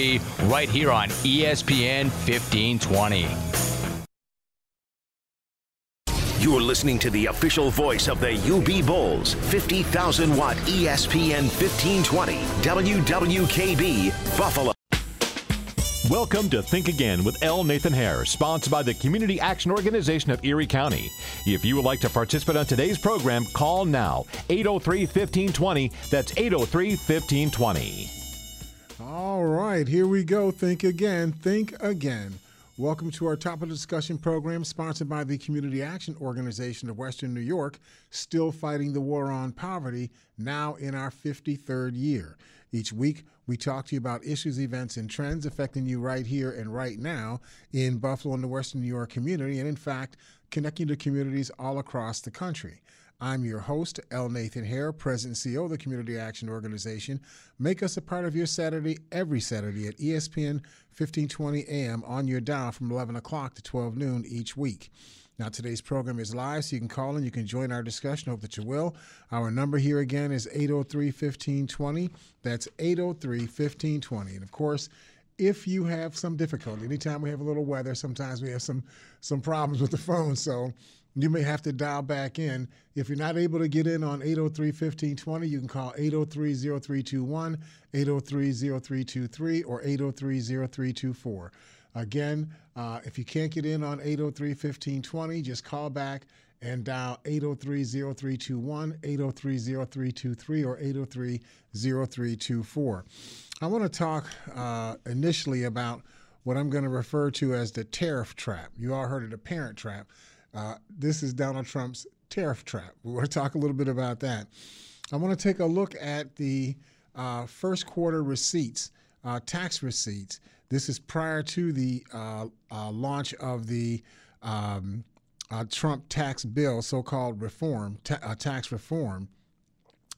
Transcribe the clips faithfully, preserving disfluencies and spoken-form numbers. Lee right here on E S P N fifteen twenty. You're listening to the official voice of the U B Bulls, fifty thousand watt E S P N fifteen twenty, W W K B, Buffalo. Welcome to Think Again with L. Nathan Hare, sponsored by the Community Action Organization of Erie County. If you would like to participate on today's program, call now, eight oh three, fifteen twenty. That's eight oh three, fifteen twenty. All right, here we go. Think Again. Think Again. Welcome to our topic discussion program sponsored by the Community Action Organization of Western New York, still fighting the war on poverty, now in our fifty-third year. Each week, we talk to you about issues, events, and trends affecting you right here and right now in Buffalo and the Western New York community, and in fact, connecting to communities all across the country. I'm your host, L. Nathan Hare, President and C E O of the Community Action Organization. Make us a part of your Saturday every Saturday at E S P N fifteen twenty A M on your dial from eleven o'clock to twelve noon each week. Now, today's program is live, so you can call in. You can join our discussion. Hope that you will. Our number here again is eight oh three, fifteen twenty. That's eight oh three, fifteen twenty. And, of course, if you have some difficulty, anytime we have a little weather, sometimes we have some some problems with the phone, so you may have to dial back in. If you're not able to get in on eight oh three, fifteen twenty, you can call eight oh three, oh three two one, eight oh three, oh three two three, or eight oh three, oh three two four. Again, uh, if you can't get in on eight oh three, fifteen twenty, just call back and dial eight oh three, oh three two one, eight oh three, oh three two three, or eight oh three, oh three two four. I want to talk uh, initially about what I'm going to refer to as the tariff trap. You all heard of the parent trap. Uh, this is Donald Trump's tariff trap. We want to talk a little bit about that. I want to take a look at the uh, first quarter receipts, uh, tax receipts. This is prior to the uh, uh, launch of the um, uh, Trump tax bill, so-called reform, ta uh, tax reform,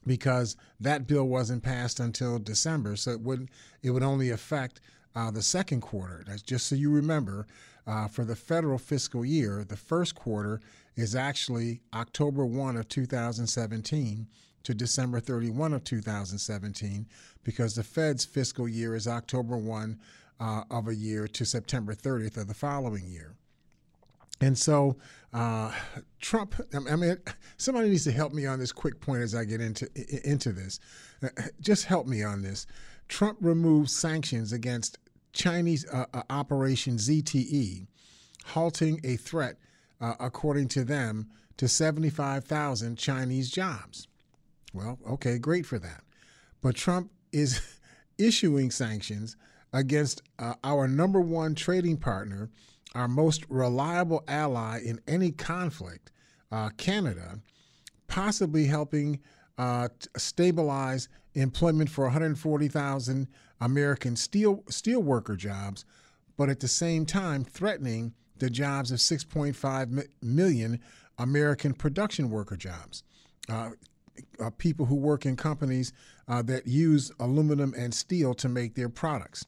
because that bill wasn't passed until December, so it would it would only affect uh, the second quarter. That's just so you remember. Uh, for the federal fiscal year, the first quarter is actually October first of two thousand seventeen to December thirty-first of two thousand seventeen, because the Fed's fiscal year is October first uh, of a year to September thirtieth of the following year. And so uh, Trump, I mean, somebody needs to help me on this quick point as I get into, into this. Just help me on this. Trump removed sanctions against Chinese uh, uh, Operation Z T E, halting a threat, uh, according to them, to seventy-five thousand Chinese jobs. Well, okay, great for that. But Trump is issuing sanctions against uh, our number one trading partner, our most reliable ally in any conflict, uh, Canada, possibly helping uh, stabilize employment for one hundred forty thousand American steel steel worker jobs, but at the same time threatening the jobs of six point five million American production worker jobs, uh, uh, people who work in companies uh, that use aluminum and steel to make their products.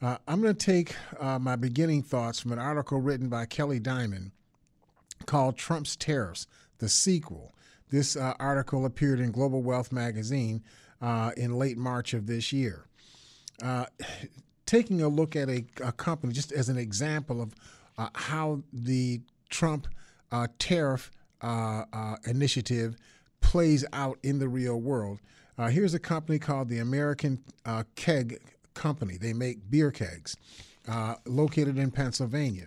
Uh, I'm going to take uh, my beginning thoughts from an article written by Kelly Diamond called Trump's Tariffs, the Sequel. This uh, article appeared in Global Wealth magazine uh, in late March of this year. Uh, taking a look at a, a company just as an example of uh, how the Trump uh, tariff uh, uh, initiative plays out in the real world. Uh, here's a company called the American uh, Keg Company. They make beer kegs uh, located in Pennsylvania.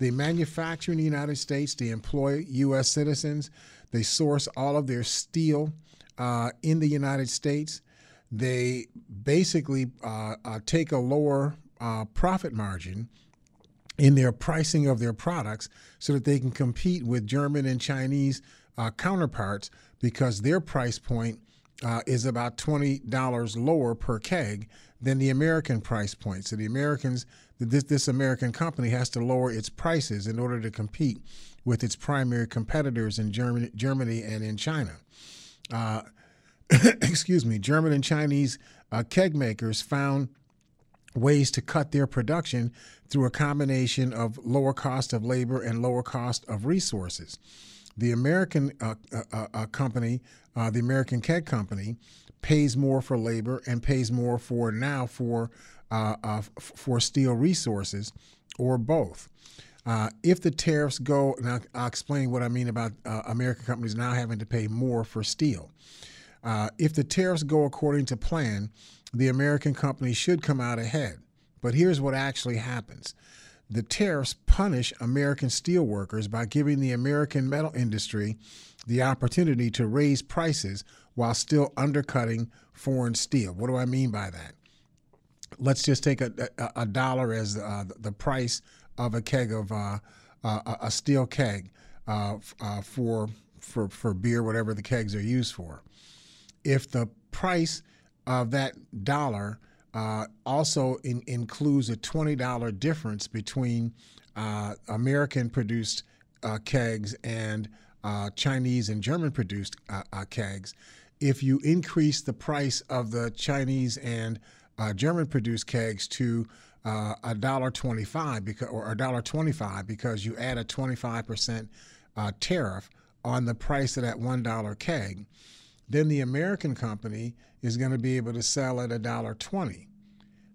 They manufacture in the United States. They employ U S citizens. They source all of their steel uh, in the United States. They basically uh, uh, take a lower uh, profit margin in their pricing of their products so that they can compete with German and Chinese uh, counterparts, because their price point uh, is about twenty dollars lower per keg than the American price point. So the Americans, this, this American company has to lower its prices in order to compete with its primary competitors in Germany, Germany and in China. Uh, excuse me, German and Chinese uh, keg makers found ways to cut their production through a combination of lower cost of labor and lower cost of resources. The American uh, uh, uh, company, uh, the American Keg Company, pays more for labor and pays more for now for uh, uh, for steel resources or both. Uh, if the tariffs go, and I'll, I'll explain what I mean about uh, American companies now having to pay more for steel. Uh, if the tariffs go according to plan, the American company should come out ahead. But here's what actually happens. The tariffs punish American steel workers by giving the American metal industry the opportunity to raise prices while still undercutting foreign steel. What do I mean by that? Let's just take a, a, a dollar as uh, the price of a keg of uh, uh, a steel keg uh, uh, for, for, for beer, whatever the kegs are used for. If the price of that dollar uh, also in, includes a twenty dollar difference between uh, American-produced uh, kegs and uh, Chinese and German-produced uh, uh, kegs, if you increase the price of the Chinese and uh, German-produced kegs to uh, a dollar twenty-five because, or a dollar twenty-five because you add a twenty-five percent uh, tariff on the price of that one dollar keg, then the American company is going to be able to sell at a dollar twenty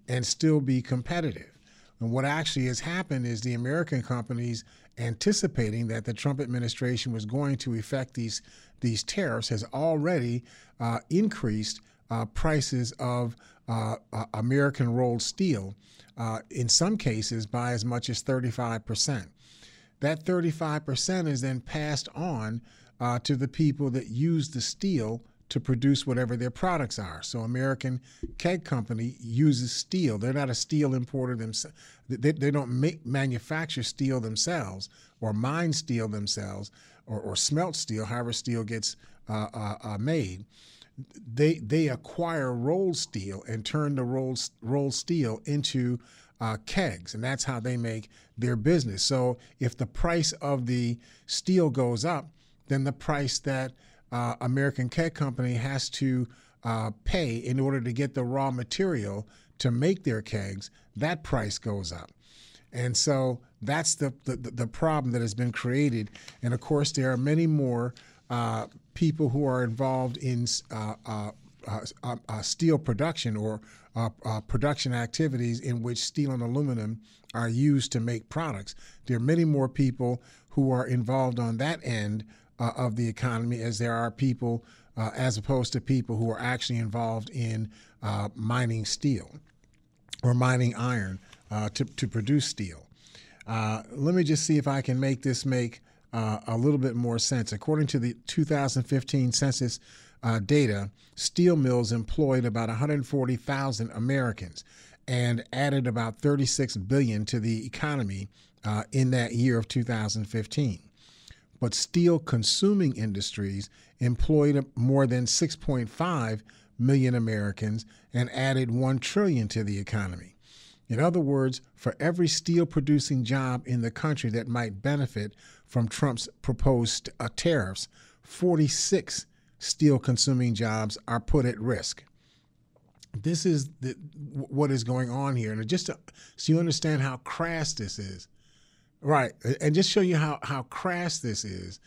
and still be competitive. And what actually has happened is the American companies, anticipating that the Trump administration was going to effect these, these tariffs, has already uh, increased uh, prices of uh, uh, American rolled steel, uh, in some cases by as much as thirty-five percent. That thirty-five percent is then passed on Uh, to the people that use the steel to produce whatever their products are. So American Keg Company uses steel. They're not a steel importer themselves. They, they don't make, manufacture steel themselves or mine steel themselves or, or smelt steel, however steel gets uh, uh, uh, made. They, they acquire rolled steel and turn the rolled, rolled steel into Uh, kegs, and that's how they make their business. So if the price of the steel goes up, then the price that uh, American Keg Company has to uh, pay in order to get the raw material to make their kegs, that price goes up. And so that's the, the, the problem that has been created. And, of course, there are many more uh, people who are involved in uh, uh, Uh, uh, uh, steel production or uh, uh, production activities in which steel and aluminum are used to make products. There are many more people who are involved on that end uh, of the economy as there are people, uh, as opposed to people who are actually involved in uh, mining steel or mining iron uh, to, to produce steel. Uh, let me just see if I can make this make uh, a little bit more sense. According to the two thousand fifteen census Uh, data, steel mills employed about one hundred forty thousand Americans and added about thirty-six billion dollars to the economy uh, in that year of two thousand fifteen. But steel consuming industries employed more than six point five million Americans and added one trillion dollars to the economy. In other words, for every steel producing job in the country that might benefit from Trump's proposed uh, tariffs, forty-six steel-consuming jobs are put at risk. This is the, what is going on here. And just to, so you understand how crass this is, right, and just show you how, how crass this is,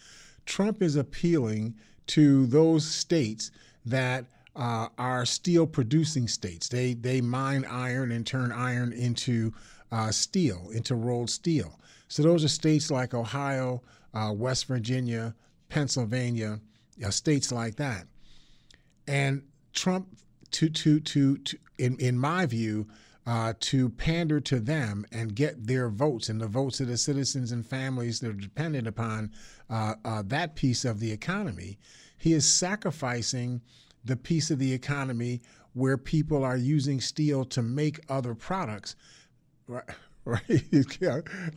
Trump is appealing to those states that uh, are steel-producing states. They, they mine iron and turn iron into uh, steel, into rolled steel. So those are states like Ohio, uh, West Virginia, Pennsylvania, Uh, states like that. And Trump, to, to, to, to in, in my view, uh, to pander to them and get their votes and the votes of the citizens and families that are dependent upon uh, uh, that piece of the economy, he is sacrificing the piece of the economy where people are using steel to make other products. Right. Right,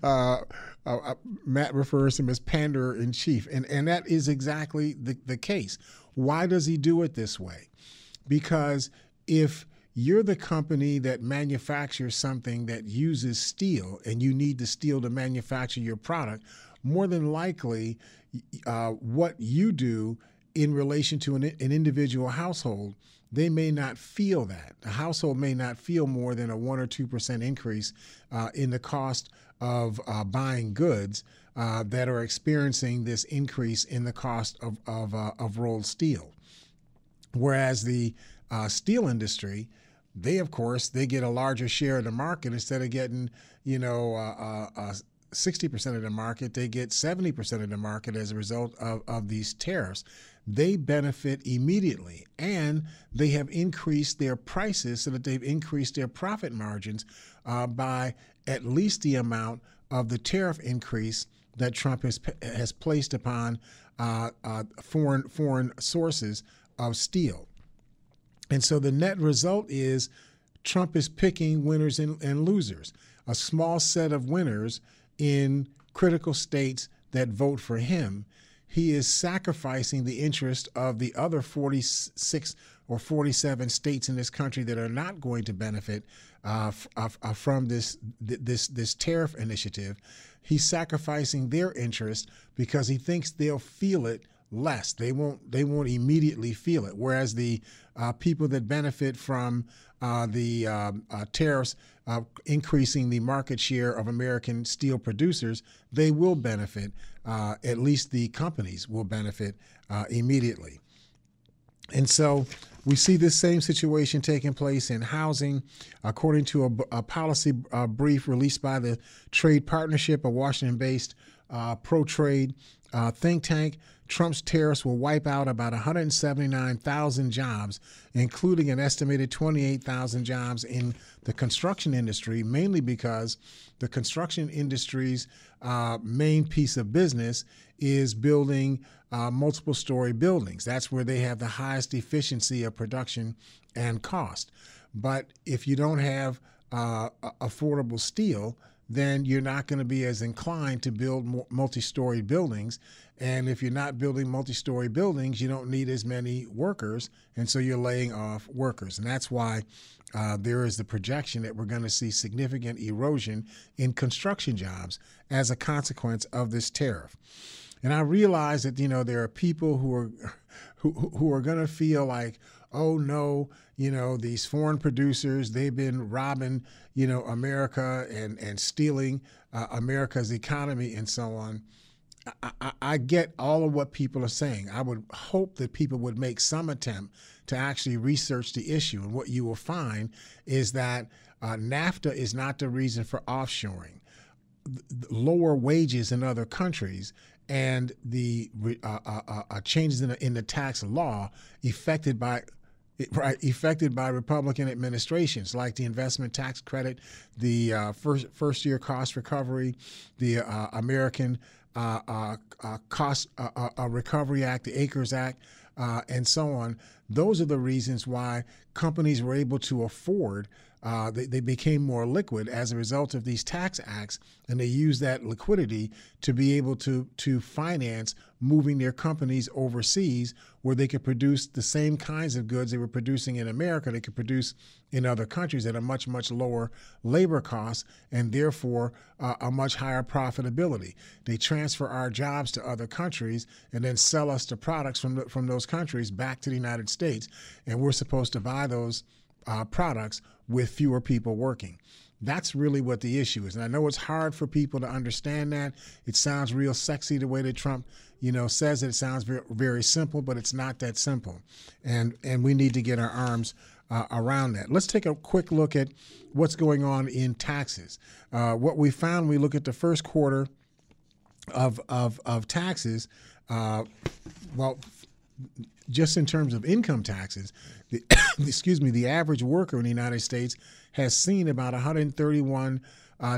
uh, uh, Matt refers to him as panderer in chief, and and that is exactly the, the case. Why does he do it this way? Because if you're the company that manufactures something that uses steel, and you need the steel to manufacture your product, more than likely, uh, what you do in relation to an, an individual household, they may not feel that. The household may not feel more than a one or two percent increase uh, in the cost of uh, buying goods uh, that are experiencing this increase in the cost of of, uh, of rolled steel. Whereas the uh, steel industry, they, of course, they get a larger share of the market. Instead of getting, you know, uh, uh, uh, sixty percent of the market, they get seventy percent of the market as a result of, of these tariffs. They benefit immediately, and they have increased their prices so that they've increased their profit margins uh, by at least the amount of the tariff increase that Trump has has placed upon uh, uh, foreign foreign sources of steel. And so the net result is Trump is picking winners and, and losers, a small set of winners in critical states that vote for him. He is sacrificing the interest of the other forty-six or forty-seven states in this country that are not going to benefit uh, f uh, from this, this, this tariff initiative. He's sacrificing their interest because he thinks they'll feel it less. They won't, they won't immediately feel it, whereas the uh, people that benefit from uh, the uh, uh, tariffs uh, increasing the market share of American steel producers, they will benefit. Uh, at least the companies will benefit uh, immediately. And so we see this same situation taking place in housing. According to a, a policy uh, brief released by the Trade Partnership, a Washington-based uh, pro-trade uh, think tank, Trump's tariffs will wipe out about one hundred seventy-nine thousand jobs, including an estimated twenty-eight thousand jobs in the construction industry, mainly because the construction industry's uh, main piece of business is building uh, multiple story buildings. That's where they have the highest efficiency of production and cost. But if you don't have uh, affordable steel, then you're not going to be as inclined to build multi-story buildings. And if you're not building multi-story buildings, you don't need as many workers, and so you're laying off workers. And that's why uh, there is the projection that we're going to see significant erosion in construction jobs as a consequence of this tariff. And I realize that, you know, there are people who are who, who are going to feel like, oh, no, you know, these foreign producers, they've been robbing, you know, America and, and stealing uh, America's economy and so on. I, I, I get all of what people are saying. I would hope that people would make some attempt to actually research the issue. And what you will find is that uh, NAFTA is not the reason for offshoring. The lower wages in other countries and the uh, uh, uh, changes in the, in the tax law affected by Right, affected by Republican administrations, like the investment tax credit, the uh, first first year cost recovery, the uh, American uh, uh, uh, Cost uh, uh, Recovery Act, the ACRES Act, uh, and so on. Those are the reasons why companies were able to afford. Uh, they, they became more liquid as a result of these tax acts, and they used that liquidity to be able to to finance moving their companies overseas where they could produce the same kinds of goods they were producing in America. They could produce in other countries at a much, much lower labor cost and therefore uh, a much higher profitability. They transfer our jobs to other countries and then sell us the products from, the, from those countries back to the United States, and we're supposed to buy those uh, products with fewer people working. That's really what the issue is. And I know it's hard for people to understand that. It sounds real sexy the way that Trump, you know, says it. It sounds very, very simple, but it's not that simple. And, and we need to get our arms uh, around that. Let's take a quick look at what's going on in taxes. Uh, what we found, we look at the first quarter of, of, of taxes. Uh, well, just in terms of income taxes, the, excuse me, the average worker in the United States has seen about one hundred thirty-one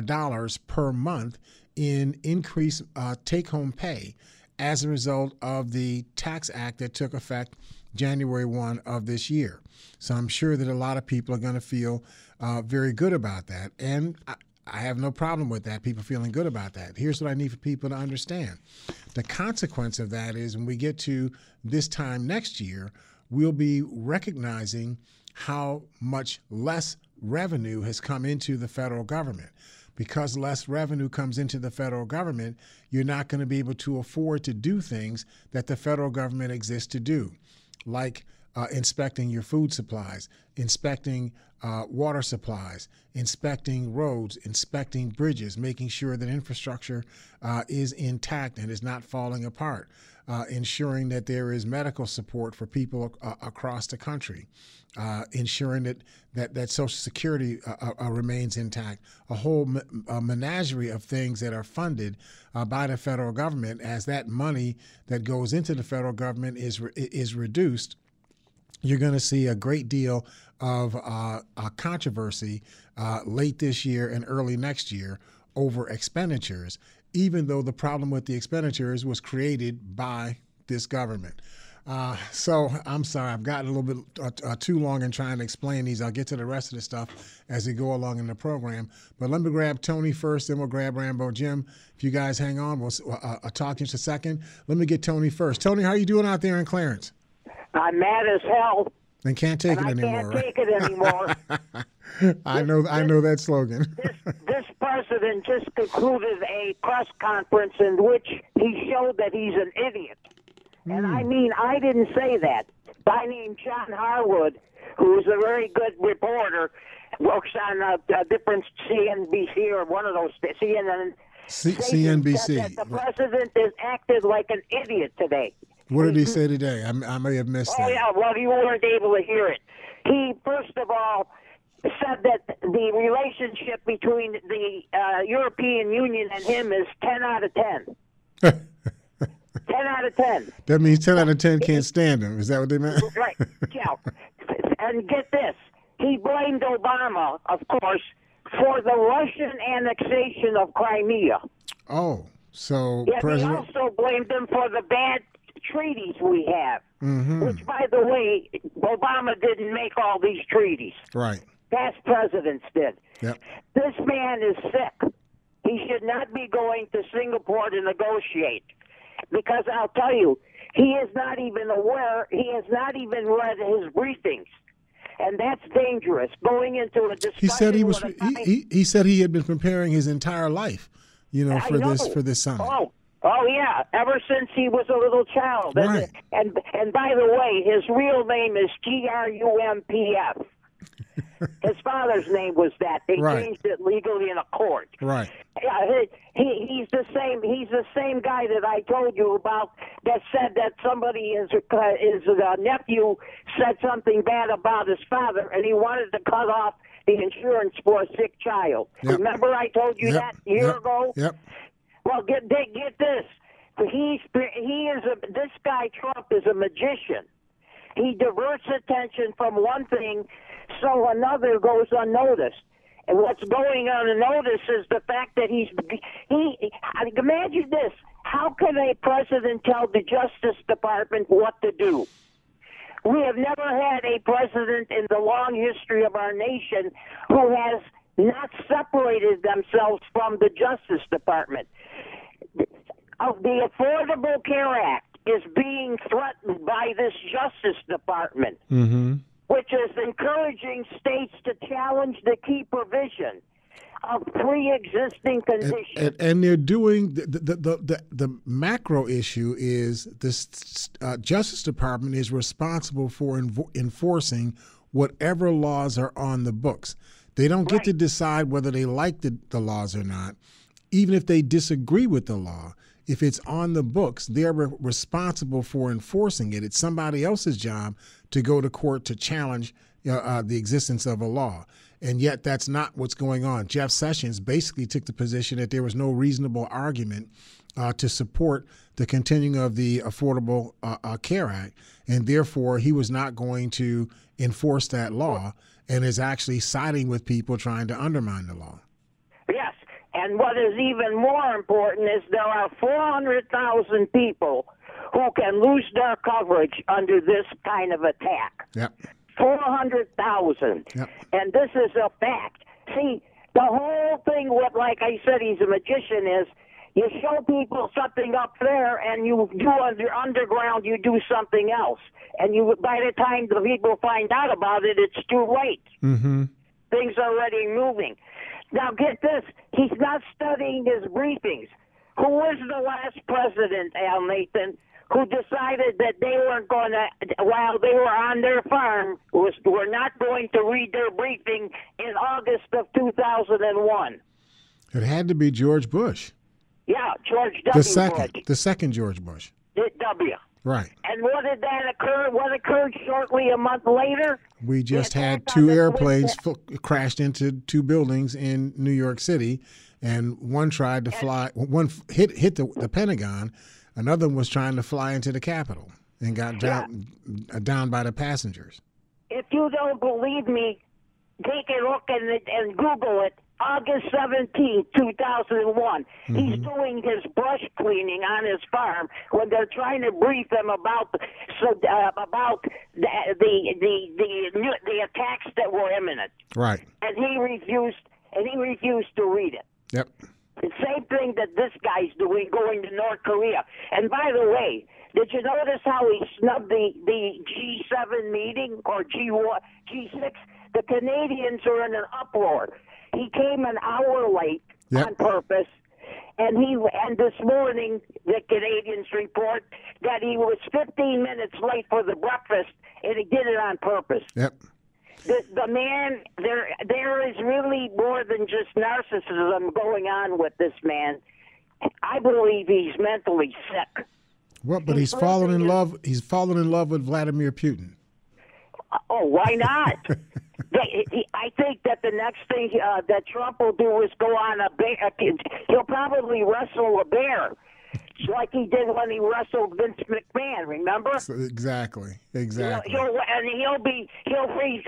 dollars uh, per month in increased uh, take-home pay as a result of the tax act that took effect January first of this year. So I'm sure that a lot of people are going to feel uh, very good about that. And I, I have no problem with that, people feeling good about that. Here's what I need for people to understand. The consequence of that is when we get to this time next year, we'll be recognizing how much less revenue has come into the federal government. Because less revenue comes into the federal government, you're not going to be able to afford to do things that the federal government exists to do, like uh, inspecting your food supplies, inspecting uh, water supplies, inspecting roads, inspecting bridges, making sure that infrastructure uh, is intact and is not falling apart, uh, ensuring that there is medical support for people uh, across the country, uh, ensuring that, that, that Social Security uh, uh, remains intact, a whole m- a menagerie of things that are funded uh, by the federal government. As that money that goes into the federal government is re- is reduced, you're going to see a great deal of uh, a controversy uh, late this year and early next year over expenditures, even though the problem with the expenditures was created by this government. Uh, so I'm sorry, I've gotten a little bit uh, too long in trying to explain these. I'll get to the rest of the stuff as we go along in the program. But let me grab Tony first, then we'll grab Rambo Jim. If you guys hang on, we'll uh, I'll talk to you in just a second. Let me get Tony first. Tony, how are you doing out there in Clarence? I'm mad as hell. And can't take and it I anymore. I can't right? take it anymore. I this, know I know that slogan. this, this president just concluded a press conference in which he showed that he's an idiot. Mm. And I mean, I didn't say that. A guy named John Harwood, who's a very good reporter, works on a, a different C N B C or one of those, C N N. C- C N B C. That the president has acted like an idiot today. What did he say today? I, I may have missed oh, that. Oh, yeah. Well, you weren't able to hear it. He, first of all, said that the relationship between the uh, European Union and him is ten out of ten. ten out of ten. That means ten out of ten can't stand him. Is that what they meant? Right. Yeah. And get this. He blamed Obama, of course, for the Russian annexation of Crimea. Oh, so yeah, President... he also blamed him for the bad treaties we have, mm-hmm. which, by the way, Obama didn't make all these treaties. Right. Past presidents did. Yep. This man is sick. He should not be going to Singapore to negotiate, because I'll tell you, he is not even aware, he has not even read his briefings, and that's dangerous, going into a discussion. He said he, was, he, he, he, said he had been preparing his entire life, you know, for know. this for this summit. Oh. Oh, yeah, ever since he was a little child. Right. And, and and by the way, his real name is G R U M P F. His father's name was that. They right. changed it legally in a court. Right. Yeah, he, he's the same He's the same guy that I told you about that said that somebody, his, uh, his uh, nephew, said something bad about his father, and he wanted to cut off the insurance for a sick child. Yep. Remember I told you yep. that a year yep. ago? Yep. Well, get get this. He's he is a, this guy Trump is a magician. He diverts attention from one thing, so another goes unnoticed. And what's going unnoticed is the fact that he's he. Imagine this. How can a president tell the Justice Department what to do? We have never had a president in the long history of our nation who has not separated themselves from the Justice Department. The Affordable Care Act is being threatened by this Justice Department, mm-hmm. which is encouraging states to challenge the key provision of pre-existing conditions. And, and, and they're doing, the the, the, the the macro issue is this uh, Justice Department is responsible for env- enforcing whatever laws are on the books. They don't get right. to decide whether they like the, the laws or not. Even if they disagree with the law, if it's on the books, they're re- responsible for enforcing it. It's somebody else's job to go to court to challenge uh, uh, the existence of a law. And yet that's not what's going on. Jeff Sessions basically took the position that there was no reasonable argument uh, to support the continuing of the Affordable uh, uh, Care Act, and therefore he was not going to enforce that law, and is actually siding with people trying to undermine the law. Yes, and what is even more important is there are four hundred thousand people who can lose their coverage under this kind of attack. Yep. four hundred thousand. Yep. And this is a fact. See, the whole thing with, like I said, he's a magician, is you show people something up there, and you do under, underground, you do something else. And you, by the time the people find out about it, it's too late. Mm-hmm. Things are already moving. Now, get this. He's not studying his briefings. Who was the last president, L. Nathan, who decided that they weren't going to, while they were on their farm, was were not going to read their briefing in August of two thousand one. It had to be George Bush. Yeah, George W. Bush. The second, Bush. The second George Bush. The W. Right. And what did that occur? What occurred shortly a month later? We just had two airplanes f- crashed into two buildings in New York City, and one tried to fly. One hit hit the, the Pentagon. Another one was trying to fly into the Capitol and got down, yeah. down by the passengers. If you don't believe me, take a look and and Google it. August seventeenth, two thousand one. Mm-hmm. He's doing his brush cleaning on his farm when they're trying to brief him about so uh, about the the, the the the attacks that were imminent. Right. And he refused. And he refused to read it. Yep. The same thing that this guy's doing, going to North Korea. And by the way, did you notice how he snubbed the the G seven meeting or G one, G six? The Canadians are in an uproar. He came an hour late yep. on purpose, and he and this morning the Canadians report that he was fifteen minutes late for the breakfast, and he did it on purpose. Yep. The, the man, there, there is really more than just narcissism going on with this man. I believe he's mentally sick. Well, but he's, he's fallen in love. He's fallen in love with Vladimir Putin. Oh, why not? They, he, I think that the next thing uh, that Trump will do is go on a bear. He'll probably wrestle a bear, like he did when he wrestled Vince McMahon. Remember? Exactly, exactly. He'll, he'll, and he'll be he'll be,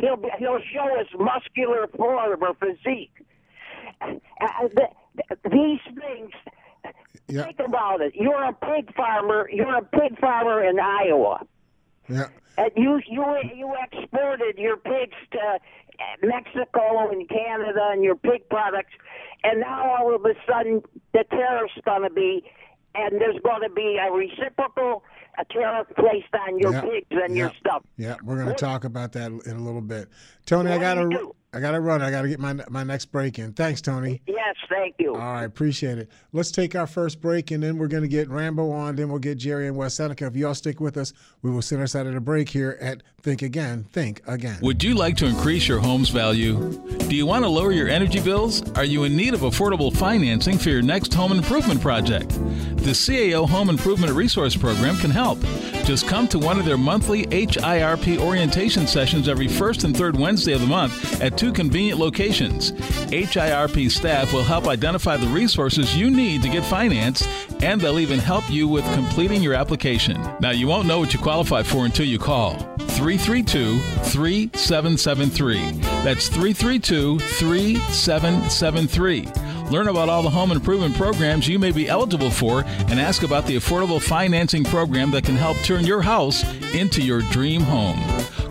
he'll be, he'll show his muscular form or physique. Uh, the, the, these things. Yep. Think about it. You're a pig farmer. You're a pig farmer in Iowa. Yeah. And you you you exported your pigs to Mexico and Canada and your pig products, and now all of a sudden the tariff's going to be, and there's going to be a reciprocal a tariff placed on your yep. pigs and yep. your stuff. Yeah, we're going to talk about that in a little bit. Tony, what I got to I got to run. I got to get my my next break in. Thanks, Tony. Yes, thank you. All right, appreciate it. Let's take our first break, and then we're going to get Rambo on. Then we'll get Jerry and West Seneca. If y'all stick with us, we will send us out of the break here at Think Again, Think Again. Would you like to increase your home's value? Do you want to lower your energy bills? Are you in need of affordable financing for your next home improvement project? The C A O Home Improvement Resource Program can help. Help. Just come to one of their monthly H I R P orientation sessions every first and third Wednesday of the month at two convenient locations. H I R P staff will help identify the resources you need to get financed, and they'll even help you with completing your application. Now, you won't know what you qualify for until you call three three two, three seven seven three. That's three three two, three seven seven three. Learn about all the home improvement programs you may be eligible for and ask about the affordable financing program that can help turn your house into your dream home.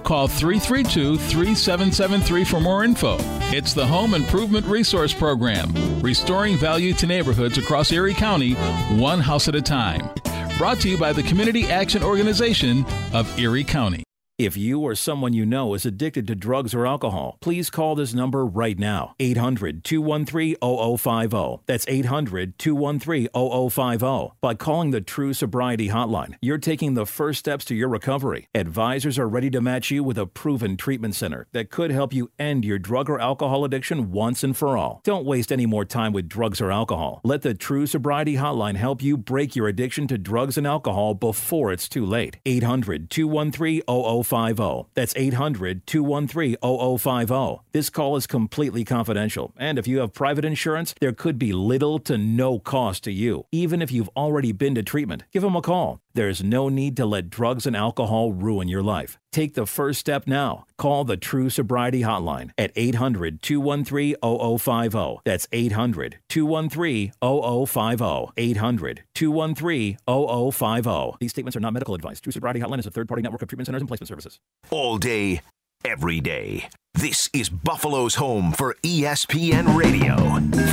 Call three three two, three seven seven three for more info. It's the Home Improvement Resource Program, restoring value to neighborhoods across Erie County, one house at a time. Brought to you by the Community Action Organization of Erie County. If you or someone you know is addicted to drugs or alcohol, please call this number right now. eight hundred, two one three, zero zero five zero. That's eight hundred, two one three, zero zero five zero. By calling the True Sobriety Hotline, you're taking the first steps to your recovery. Advisors are ready to match you with a proven treatment center that could help you end your drug or alcohol addiction once and for all. Don't waste any more time with drugs or alcohol. Let the True Sobriety Hotline help you break your addiction to drugs and alcohol before it's too late. eight hundred, two one three, zero zero five zero. That's eight hundred, two one three, zero zero five zero. This call is completely confidential, and if you have private insurance, there could be little to no cost to you. Even if you've already been to treatment, give them a call. There's no need to let drugs and alcohol ruin your life. Take the first step now. Call the True Sobriety Hotline at eight hundred, two one three, zero zero five zero. That's eight hundred, two one three, zero zero five zero. eight hundred, two one three, zero zero five zero. These statements are not medical advice. True Sobriety Hotline is a third-party network of treatment centers and placement services. All day, every day. This is Buffalo's home for E S P N Radio.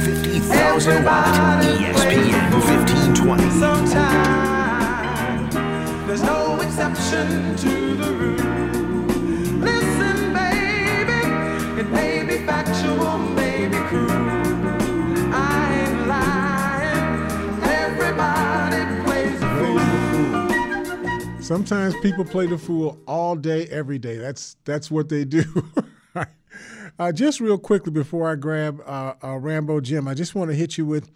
fifty thousand watt E S P N fifteen twenty. Sometimes. There's no exception to the rule. Listen, baby, it may be factual, may be cruel. I ain't lying, everybody plays a fool. Sometimes people play the fool all day, every day. That's that's what they do. Uh, just real quickly before I grab uh, uh, Rambo Jim, I just want to hit you with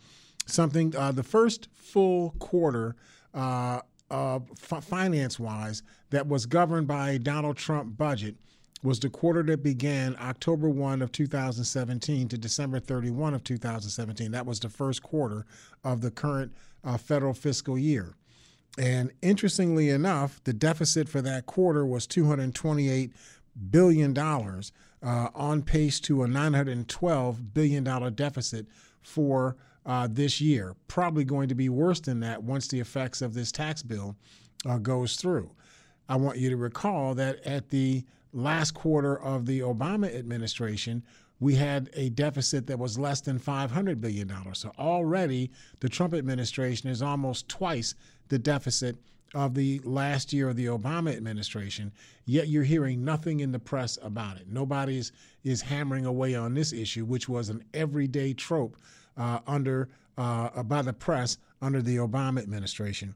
something. Uh, the first full quarter, uh, uh, f- finance-wise, that was governed by a Donald Trump budget was the quarter that began October first of two thousand seventeen to December thirty-first of two thousand seventeen. That was the first quarter of the current uh, federal fiscal year. And interestingly enough, the deficit for that quarter was two hundred twenty-eight billion dollars, uh, on pace to a nine hundred twelve billion dollars deficit for uh, this year. Probably going to be worse than that once the effects of this tax bill uh, goes through. I want you to recall that at the last quarter of the Obama administration, we had a deficit that was less than five hundred billion dollars. So already the Trump administration is almost twice the deficit of the last year of the Obama administration, yet you're hearing nothing in the press about it. Nobody is, is hammering away on this issue, which was an everyday trope uh, under uh, by the press under the Obama administration.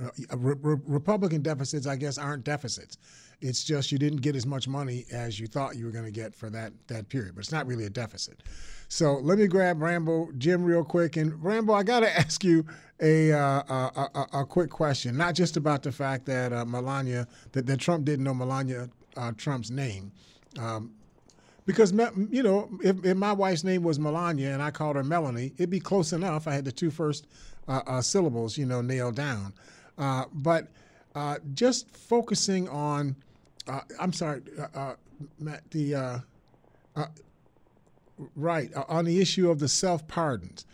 Uh, re- re- Republican deficits, I guess, aren't deficits. It's just you didn't get as much money as you thought you were going to get for that that period, but it's not really a deficit. So let me grab Rambo Jim real quick. And Rambo, I got to ask you a, uh, a, a a quick question, not just about the fact that uh, Melania, that, that Trump didn't know Melania uh, Trump's name. Um, because, you know, if, if my wife's name was Melania and I called her Melanie, it'd be close enough. I had the two first uh, uh, syllables, you know, nailed down. Uh, but uh, just focusing on, uh, I'm sorry, uh, uh, Matt, the, uh, uh, right, uh, on the issue of the self-pardons.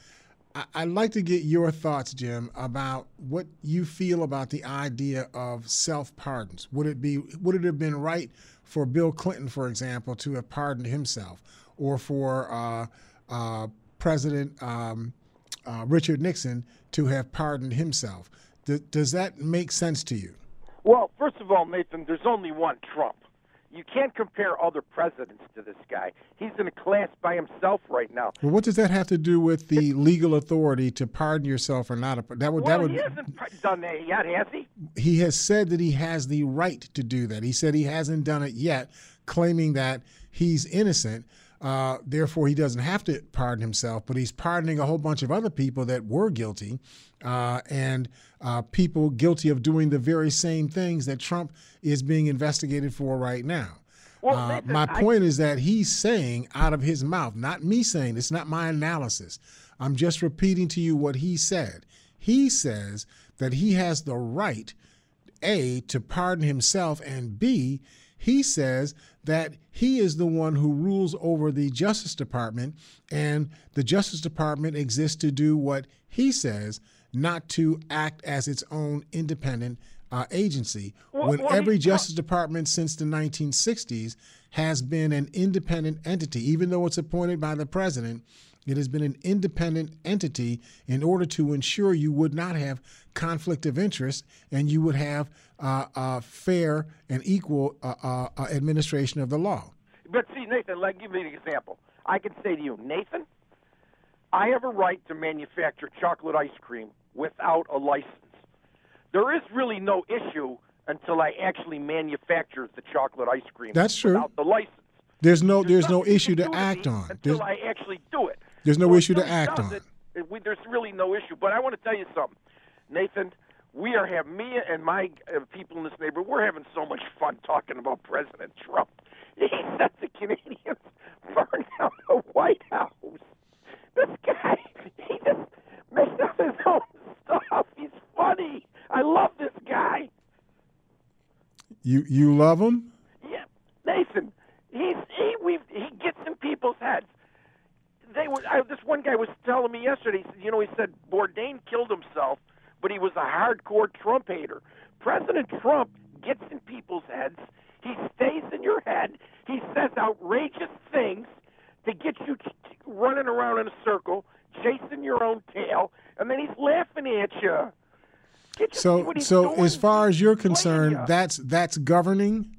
I- I'd like to get your thoughts, Jim, about what you feel about the idea of self-pardons. Would it be, would it have been right for Bill Clinton, for example, to have pardoned himself, or for uh, uh, President um, uh, Richard Nixon to have pardoned himself? Does that make sense to you? Well, first of all, Nathan, there's only one Trump. You can't compare other presidents to this guy. He's in a class by himself right now. Well, what does that have to do with the legal authority to pardon yourself or not? That would, well, that would, he hasn't done that yet, has he? He has said that he has the right to do that. He said he hasn't done it yet, claiming that he's innocent. Uh, therefore, he doesn't have to pardon himself, but he's pardoning a whole bunch of other people that were guilty, uh, and uh, people guilty of doing the very same things that Trump is being investigated for right now. Well, uh, Nathan, my point I... is that he's saying out of his mouth, not me saying, it's not my analysis. I'm just repeating to you what he said. He says that he has the right, A, to pardon himself, and B, he says that he is the one who rules over the Justice Department, and the Justice Department exists to do what he says, not to act as its own independent uh, agency. Well, when well, every Justice Department since the nineteen sixties has been an independent entity, even though it's appointed by the president, it has been an independent entity in order to ensure you would not have conflict of interest and you would have uh, a fair and equal uh, uh, administration of the law. But see, Nathan, let me give you an example. I can say to you, Nathan, I have a right to manufacture chocolate ice cream without a license. There is really no issue until I actually manufacture the chocolate ice cream That's true. without the license. There's no there's, there's no issue to act on. Until there's, I actually do it. There's no so issue to act on. It, it, we, there's really no issue. But I want to tell you something, Nathan. We are having, me and my uh, people in this neighborhood, we're having so much fun talking about President Trump. He said the Canadians burned down the White House. This guy, he just makes up his own stuff. He's funny. I love this guy. You you love him? Yeah, Nathan. He's, he we've, he gets in people's heads. They were, I, this one guy was telling me yesterday, he said, you know, he said Bourdain killed himself, but he was a hardcore Trump hater. President Trump gets in people's heads. He stays in your head. He says outrageous things to get you ch- running around in a circle, chasing your own tail, and then he's laughing at you. Can't you see what he's doing? So as far as you're concerned, that's that's governing?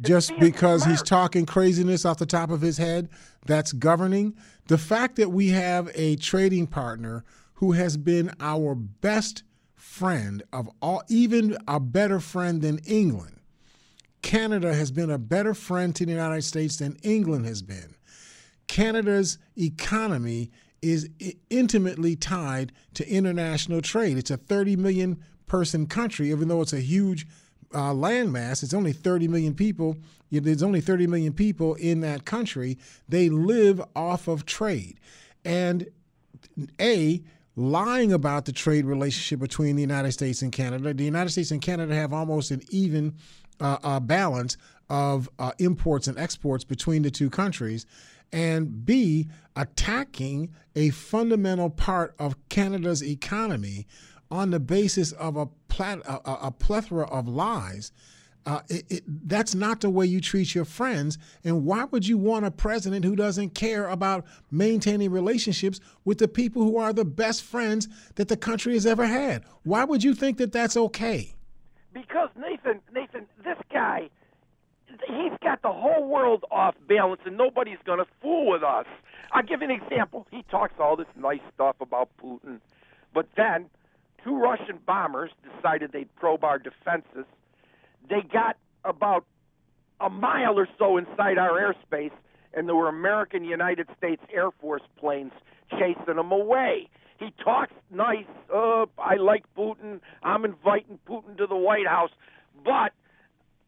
Just because he's talking craziness off the top of his head, that's governing. The fact that we have a trading partner who has been our best friend of all, even a better friend than England. Canada has been a better friend to the United States than England has been. Canada's economy is intimately tied to international trade. It's a thirty million person country, even though it's a huge uh, landmass. It's only thirty million people. There's only thirty million people in that country. They live off of trade. And A, lying about the trade relationship between the United States and Canada. The United States and Canada have almost an even uh, uh, balance of uh, imports and exports between the two countries. And B, attacking a fundamental part of Canada's economy on the basis of a, plat a, a plethora of lies. Uh, it, it, that's not the way you treat your friends. And why would you want a president who doesn't care about maintaining relationships with the people who are the best friends that the country has ever had? Why would you think that that's okay? Because, Nathan, Nathan, this guy, he's got the whole world off balance, and nobody's going to fool with us. I'll give you an example. He talks all this nice stuff about Putin, but then two Russian bombers decided they'd probe our defenses. They got about a mile or so inside our airspace, and there were American United States Air Force planes chasing them away. He talks nice. Uh, I like Putin. I'm inviting Putin to the White House. But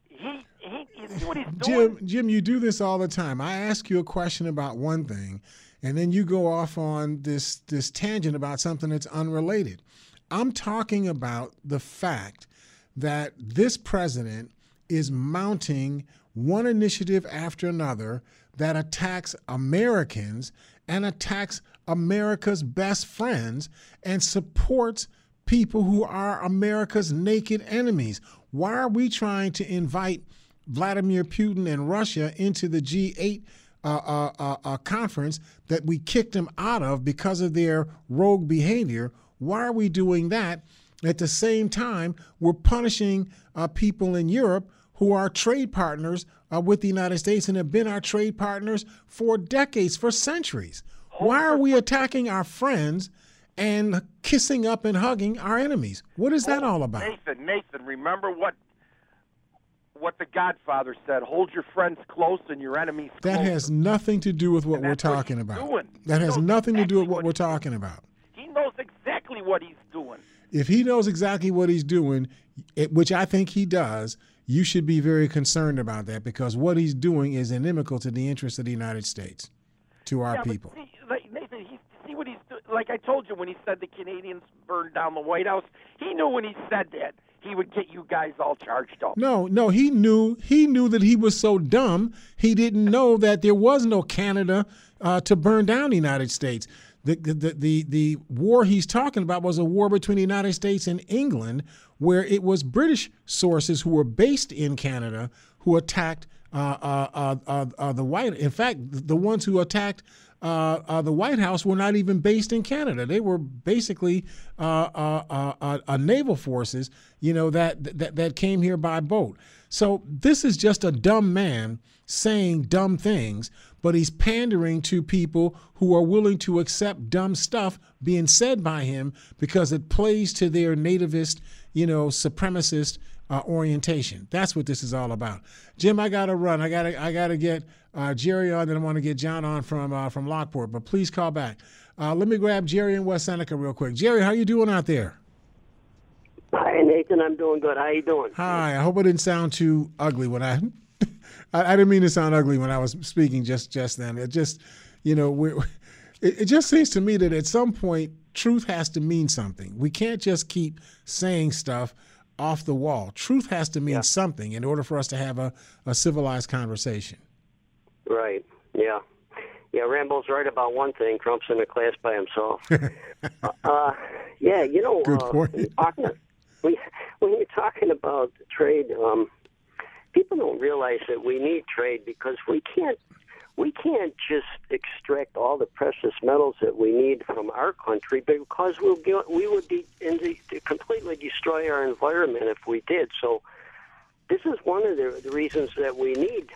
he, he, he's doing what he's doing. Jim, Jim, you do this all the time. I ask you a question about one thing, and then you go off on this, this tangent about something that's unrelated. I'm talking about the fact that this president is mounting one initiative after another that attacks Americans and attacks America's best friends and supports people who are America's naked enemies. Why are we trying to invite Vladimir Putin and Russia into the G eight uh, uh, uh, conference that we kicked them out of because of their rogue behavior? Why are we doing that? At the same time, we're punishing uh, people in Europe who are trade partners uh, with the United States and have been our trade partners for decades, for centuries. Why are we attacking our friends and kissing up and hugging our enemies? What is that all about? Nathan, Nathan, remember what what the Godfather said, hold your friends close and your enemies close. That has nothing to do with what we're talking about. That has nothing to do with what we're talking about. He knows exactly what he's doing. If he knows exactly what he's doing, it, which I think he does, you should be very concerned about that, because what he's doing is inimical to the interests of the United States, to our yeah, people. See, like, Nathan, he, see what he's doing. Like I told you, when he said the Canadians burned down the White House, he knew when he said that he would get you guys all charged up. No, no, he knew. He knew that he was so dumb. He didn't know that there was no Canada uh, to burn down the United States. The, the, the, the war he's talking about was a war between the United States and England, where it was British sources who were based in Canada who attacked uh, uh, uh, uh, the White House. In fact, the ones who attacked uh, uh, the White House were not even based in Canada. They were basically uh, uh, uh, uh, uh, naval forces, you know, that, that, that came here by boat. So this is just a dumb man saying dumb things, but he's pandering to people who are willing to accept dumb stuff being said by him because it plays to their nativist, you know, supremacist uh, orientation. That's what this is all about. Jim, I gotta run. I gotta, I gotta get uh, Jerry on, and I want to get John on from uh, from Lockport. But please call back. Uh, let me grab Jerry in West Seneca real quick. Jerry, how you doing out there? Hi, Nathan. I'm doing good. How you doing? Hi. I hope I didn't sound too ugly when I. I didn't mean to sound ugly when I was speaking just, just then. It just, you know, we're, it, it just seems to me that at some point, truth has to mean something. We can't just keep saying stuff off the wall. Truth has to mean yeah. something in order for us to have a, a civilized conversation. Right, yeah. Yeah, Rambo's right about one thing. Trump's in a class by himself. uh, yeah, you know, Good uh, point. When, when you're talking about trade, um, people don't realize that we need trade, because we can't we can't just extract all the precious metals that we need from our country, because we'll get, we would be in the, completely destroy our environment if we did. So this is one of the, the reasons that we need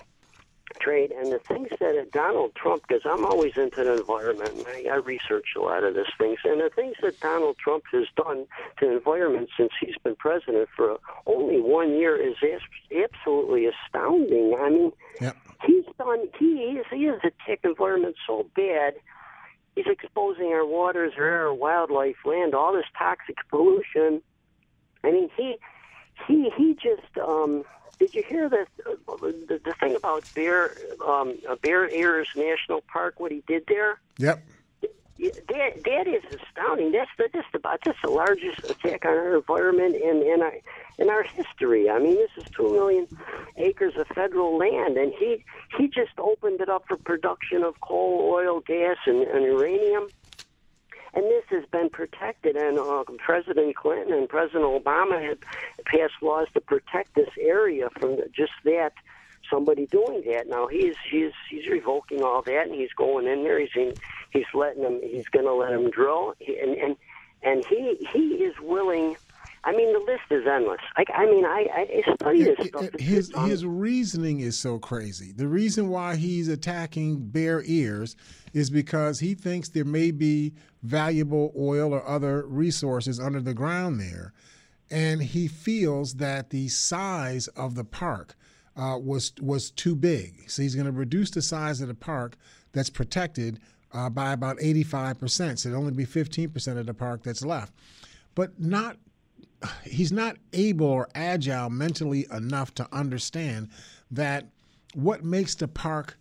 trade and the things that Donald Trump, because I'm always into the environment, and I, I research a lot of these things, and the things that Donald Trump has done to the environment since he's been president for only one year is absolutely astounding. I mean, yep. he's done, he is, he has attacked environment so bad, he's exposing our waters, our air, wildlife, land, all this toxic pollution. I mean, he, he, he just, um, did you hear this, uh, the, the thing about Bear, um, Bear Ears National Park, what he did there? Yep. That, that is astounding. That's the, that's about that's the largest attack on our environment in, in, our, in our history. I mean, this is two million acres of federal land, and he he just opened it up for production of coal, oil, gas, and, and uranium. And this has been protected, and uh, President Clinton and President Obama had passed laws to protect this area from just that, somebody doing that. Now, he's he's he's revoking all that, and he's going in there. He's in, he's letting them. He's going to let them drill, and and and he he is willing. I mean, the list is endless. I, I mean, I, I study this stuff. His, his reasoning is so crazy. The reason why he's attacking Bear Ears is because he thinks there may be valuable oil or other resources under the ground there. And he feels that the size of the park uh, was, was too big. So he's going to reduce the size of the park that's protected uh, by about eighty-five percent. So it'll only be fifteen percent of the park that's left. But not... he's not able or agile mentally enough to understand that what makes the park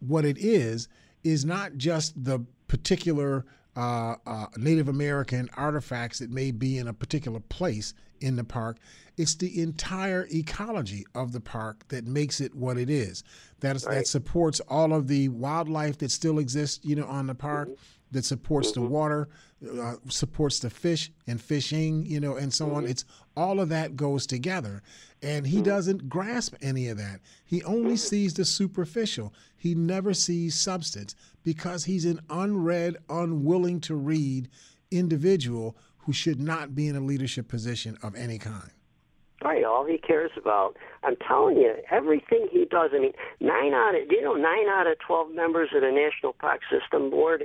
what it is is not just the particular uh, uh, Native American artifacts that may be in a particular place in the park. It's the entire ecology of the park that makes it what it is. That is, right. That supports all of the wildlife that still exists, you know, on the park. Mm-hmm. That supports mm-hmm. the water, uh, supports the fish and fishing, you know, and so mm-hmm. on. It's all of that goes together. And he mm-hmm. doesn't grasp any of that. He only mm-hmm. sees the superficial. He never sees substance because he's an unread, unwilling to read individual who should not be in a leadership position of any kind. Right, all he cares about. I'm telling you, everything he does. I mean, nine out of you know nine out of twelve members of the National Park System Board,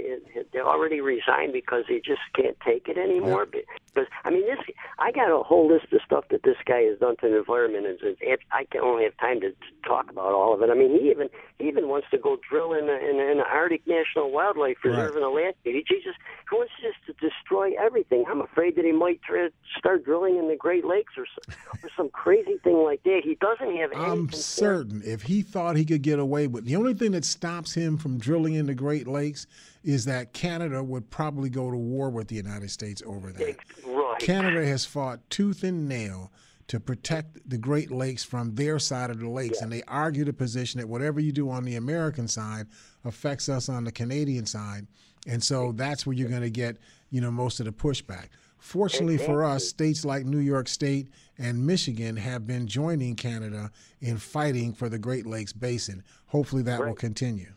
they already resigned because they just can't take it anymore. Yeah. Because I mean, this I got a whole list of stuff that this guy has done to the environment, and I can only have time to talk about all of it. I mean, he even he even wants to go drill in the, in, in the Arctic National Wildlife Reserve in Alaska. He Jesus, he wants just to destroy everything. I'm afraid that he might try, start drilling in the Great Lakes or something. Some crazy thing like that. He doesn't have anything. I'm certain if he thought he could get away with it, the only thing that stops him from drilling in the Great Lakes is that Canada would probably go to war with the United States over that. Right. Canada has fought tooth and nail to protect the Great Lakes from their side of the lakes, yeah. and they argue the position that whatever you do on the American side affects us on the Canadian side, and so that's where you're going to get, you know, most of the pushback. Fortunately exactly. for us, states like New York State and Michigan have been joining Canada in fighting for the Great Lakes Basin. Hopefully that right. will continue.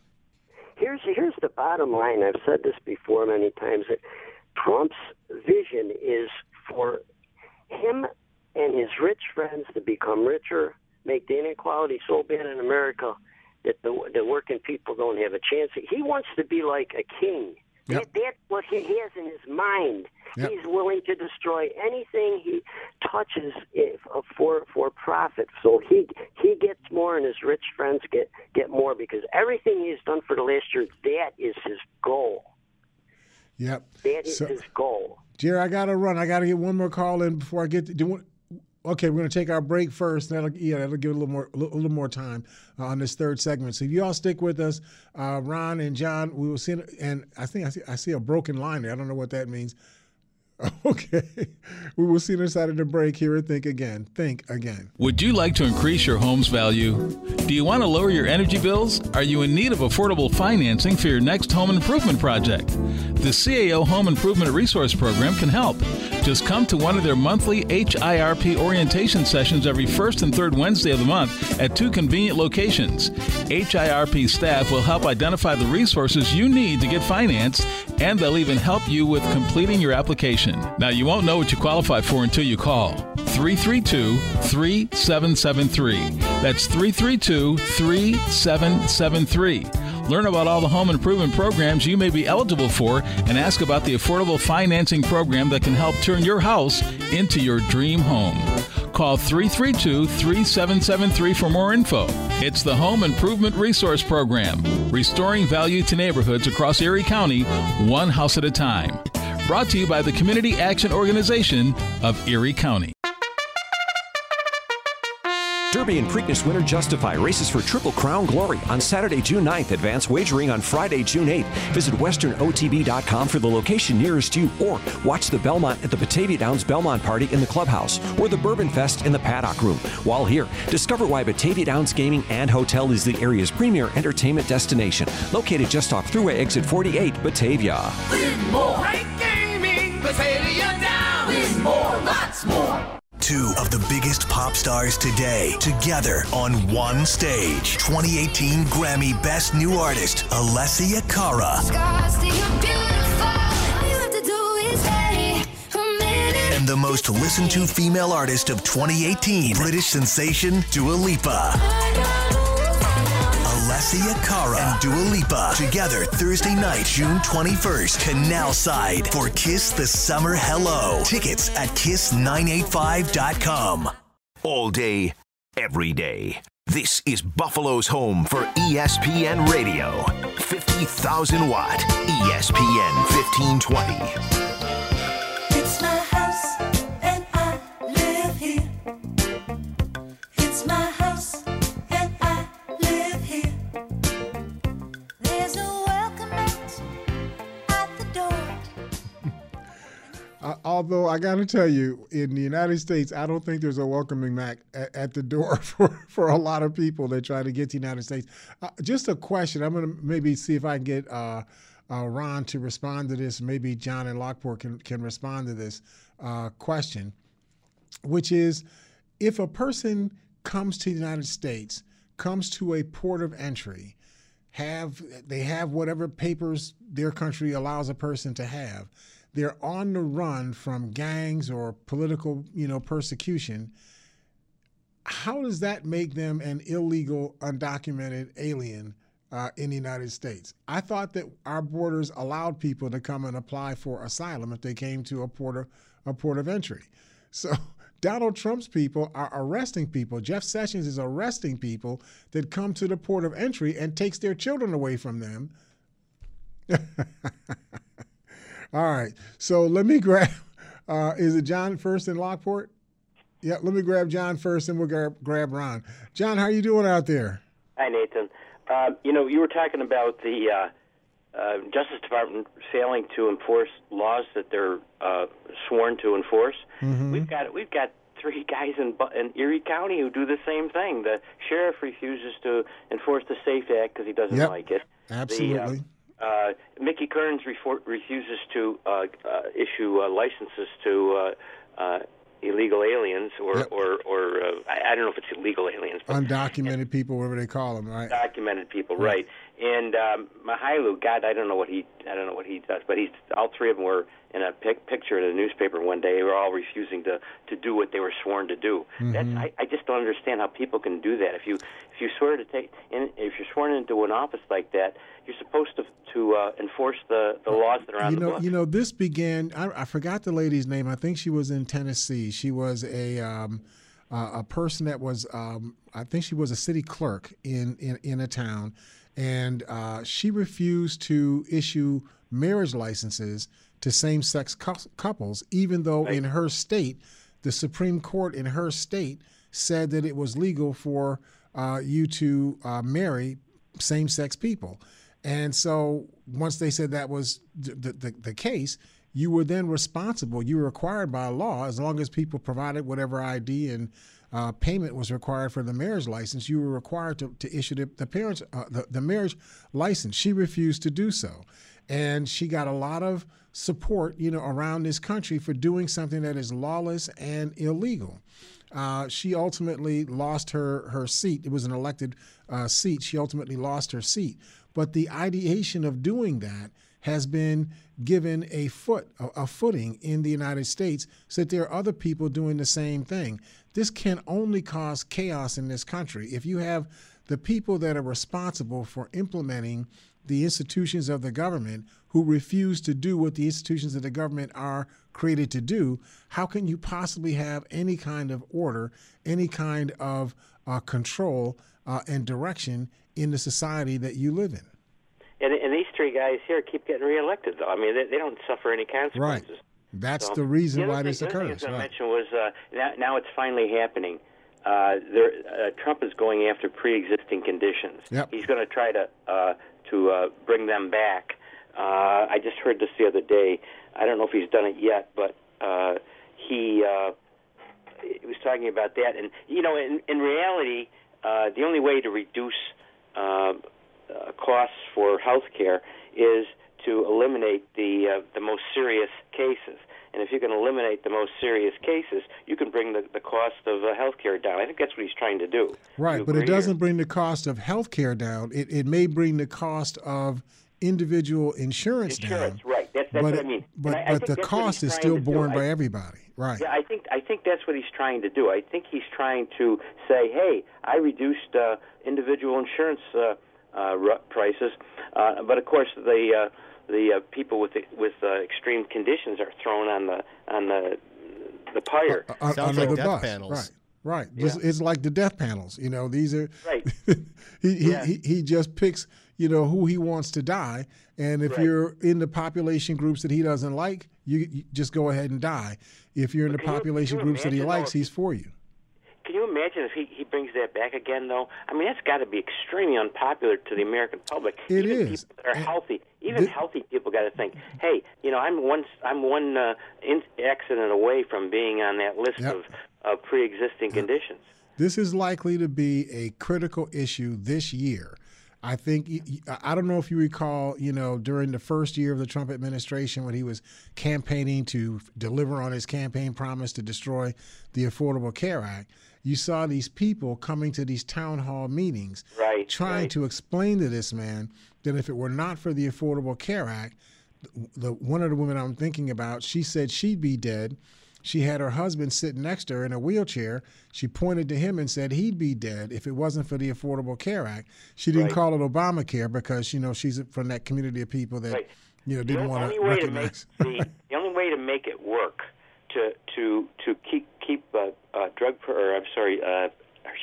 Here's, here's the bottom line. I've said this before many times. That Trump's vision is for him and his rich friends to become richer, make the inequality so bad in America that the, the working people don't have a chance. He wants to be like a king. Yep. That, that's what he has in his mind. Yep. He's willing to destroy anything he touches if, uh, for for profit. So he he gets more, and his rich friends get, get more because everything he's done for the last year, that is his goal. Yep, that is so, his goal. Jerry, I gotta run. I gotta get one more call in before I get to do one. Okay, we're going to take our break first. That'll, yeah, that'll give it a little more, a little more time uh, on this third segment. So if you all stick with us, uh, Ron and John, we will see. And I think I see, I see a broken line there. I don't know what that means. Okay. We will see you inside of the break here at Think Again. Think Again. Would you like to increase your home's value? Do you want to lower your energy bills? Are you in need of affordable financing for your next home improvement project? The C A O Home Improvement Resource Program can help. Just come to one of their monthly H I R P orientation sessions every first and third Wednesday of the month at two convenient locations. H I R P staff will help identify the resources you need to get financed, and they'll even help you with completing your application. Now, you won't know what you qualify for until you call three three two, three seven seven three. That's three three two, three seven seven three. Learn about all the home improvement programs you may be eligible for and ask about the affordable financing program that can help turn your house into your dream home. Call three three two, three seven seven three for more info. It's the Home Improvement Resource Program, restoring value to neighborhoods across Erie County, one house at a time. Brought to you by the Community Action Organization of Erie County. Derby and Preakness winner Justify races for Triple Crown glory on Saturday, June ninth. Advance wagering on Friday, June eighth. Visit western o t b dot com for the location nearest you, or watch the Belmont at the Batavia Downs Belmont Party in the clubhouse or the Bourbon Fest in the paddock room. While here, discover why Batavia Downs Gaming and Hotel is the area's premier entertainment destination. Located just off Thruway Exit forty-eight, Batavia. Win more. Great gaming, Batavia Downs. Win more, lots more. Two of the biggest pop stars today, together on one stage. twenty eighteen Grammy Best New Artist, Alessia Cara. And the most listened to female artist of twenty eighteen, British sensation Dua Lipa. Alessia Cara and Dua Lipa together Thursday night, June twenty-first, Canal Side for Kiss the Summer Hello. Tickets at kiss nine eight five dot com. All day, every day. This is Buffalo's home for E S P N Radio. fifty thousand watt, E S P N fifteen twenty. It's my house and I live here. It's my house. Uh, although I got to tell you, in the United States, I don't think there's a welcoming mat at, at the door for, for a lot of people that try to get to the United States. Uh, just a question. I'm going to maybe see if I can get uh, uh, Ron to respond to this. Maybe John in Lockport can, can respond to this uh, question, which is, if a person comes to the United States, comes to a port of entry, have they have whatever papers their country allows a person to have, they're on the run from gangs or political, you know, persecution. How does that make them an illegal, undocumented alien uh, in the United States? I thought that our borders allowed people to come and apply for asylum if they came to a port of, a port of entry. So Donald Trump's people are arresting people. Jeff Sessions is arresting people that come to the port of entry and takes their children away from them. All right, so let me grab, uh, is it John first in Lockport? Yeah, let me grab John first, and we'll grab, grab Ron. John, how are you doing out there? Hi, Nathan. Uh, you know, you were talking about the uh, uh, Justice Department failing to enforce laws that they're uh, sworn to enforce. Mm-hmm. We've got we've got three guys in, in Erie County who do the same thing. The sheriff refuses to enforce the SAFE Act because he doesn't yep. like it. Absolutely. The, uh, Uh, Mickey Kearns refor- refuses to uh, uh, issue uh, licenses to uh, uh, illegal aliens, or, yep. or, or uh, I don't know if it's illegal aliens. But undocumented people, whatever they call them, right? Undocumented people, right. right. And um, Mihailu, God, I don't know what he, I don't know what he does, but he's, all three of them were in a pic- picture in a newspaper one day. They were all refusing to, to do what they were sworn to do. Mm-hmm. That's, I, I just don't understand how people can do that. If you if you swear to take, in, if you're sworn into an office like that, you're supposed to to uh, enforce the, the laws that are on you know, the book. You know, this began. I, I forgot the lady's name. I think she was in Tennessee. She was a um, uh, a person that was. Um, I think she was a city clerk in in, in a town, and uh, she refused to issue marriage licenses to same-sex couples, even though in her state, the Supreme Court in her state said that it was legal for uh, you to uh, marry same-sex people. And so once they said that was the, the, the case, you were then responsible. You were required by law, as long as people provided whatever I D and uh, payment was required for the marriage license, you were required to, to issue the, the, parents, uh, the, the marriage license. She refused to do so. And she got a lot of support, you know, around this country for doing something that is lawless and illegal. Uh, she ultimately lost her, her seat. It was an elected uh, seat. She ultimately lost her seat. But the ideation of doing that has been given a foot, a footing in the United States, so that there are other people doing the same thing. This can only cause chaos in this country. If you have the people that are responsible for implementing the institutions of the government who refuse to do what the institutions of the government are created to do, how can you possibly have any kind of order, any kind of uh, control uh, and direction in the society that you live in? And, and these three guys here keep getting reelected, though. I mean, they, they don't suffer any consequences. Right. That's so, the reason the why thing, this occurs. The other thing I was going to mention was uh, now, now it's finally happening. Uh, there, uh, Trump is going after pre-existing conditions. Yep. He's going to try to uh, to uh, bring them back. Uh, I just heard this the other day. I don't know if he's done it yet, but uh, he, uh, he was talking about that. And, you know, in, in reality, uh, the only way to reduce uh, uh, costs for health care is to eliminate the uh, the most serious cases. And if you can eliminate the most serious cases, you can bring the, the cost of uh, health care down. I think that's what he's trying to do. Right, but it doesn't bring the cost of health care down. It, it may bring the cost of individual insurance, insurance down. Right, that's, that's but, what I mean. But, I, but I the cost is still borne by I, everybody, right? Yeah, I think, I think that's what he's trying to do. I think he's trying to say, hey, I reduced uh, individual insurance uh, uh, prices, uh, but of course the... Uh, The uh, people with the, with uh, extreme conditions are thrown on the on the the pyre. Uh, uh, Sounds like the death bus. Panels, right? Right. Yeah. It's, it's like the death panels. You know, these are. Right. he, he, yeah. he he just picks, you know, who he wants to die, and if right. you're in the population groups that he doesn't like, you, you just go ahead and die. If you're in but the population you, you groups that he likes, he's for you. Can you imagine if he, he brings that back again, though? I mean, that's got to be extremely unpopular to the American public. It even is. People that are healthy, even the, healthy people got to think, hey, you know, I'm one I'm one uh, in, accident away from being on that list yep. of uh, pre-existing yep. conditions. This is likely to be a critical issue this year. I think, I don't know if you recall, you know, during the first year of the Trump administration when he was campaigning to deliver on his campaign promise to destroy the Affordable Care Act, you saw these people coming to these town hall meetings right, trying right. to explain to this man that if it were not for the Affordable Care Act, the, one of the women I'm thinking about, she said she'd be dead. She had her husband sitting next to her in a wheelchair. She pointed to him and said he'd be dead if it wasn't for the Affordable Care Act. She didn't right. call it Obamacare because, you know, she's from that community of people that, right. you know, didn't want to recognize. The, the only way to make it work to to to keep keep uh, uh, drug or I'm sorry uh,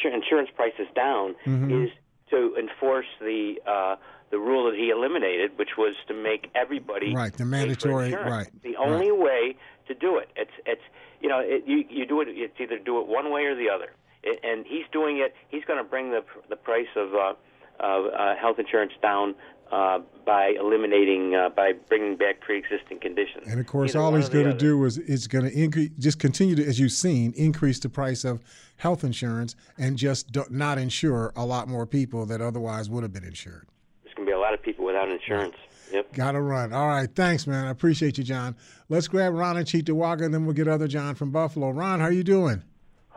insurance prices down mm-hmm. is to enforce the uh, the rule that he eliminated, which was to make everybody right the mandatory right the only right. way to do it. It's it's you know it, you you do it. It's either do it one way or the other. It, and he's doing it. He's going to bring the the price of uh, of uh, health insurance down. Uh, by eliminating, uh, by bringing back pre-existing conditions. And of course, either all he's going to do is it's going to increase, just continue to, as you've seen, increase the price of health insurance and just do, not insure a lot more people that otherwise would have been insured. There's going to be a lot of people without insurance. Right. Yep. Got to run. All right. Thanks, man. I appreciate you, John. Let's grab Ron and Cheektowaga, and then we'll get other John from Buffalo. Ron, how are you doing?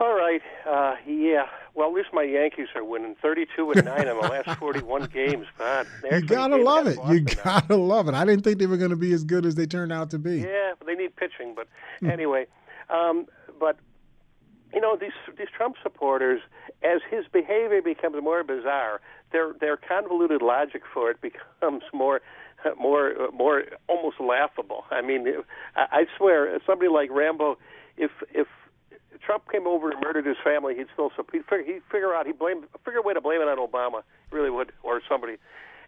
All right. Uh, yeah. Well, at least my Yankees are winning thirty-two and nine in the last forty-one games. God, you gotta love it. You gotta love it. I didn't think they were going to be as good as they turned out to be. Yeah, but they need pitching. But anyway, um, but you know these these Trump supporters, as his behavior becomes more bizarre, their their convoluted logic for it becomes more. More, more, almost laughable. I mean, I swear, somebody like Rambo, if if Trump came over and murdered his family, he'd still he'd figure, he'd figure out he'd blame figure a way to blame it on Obama. He really would, or somebody.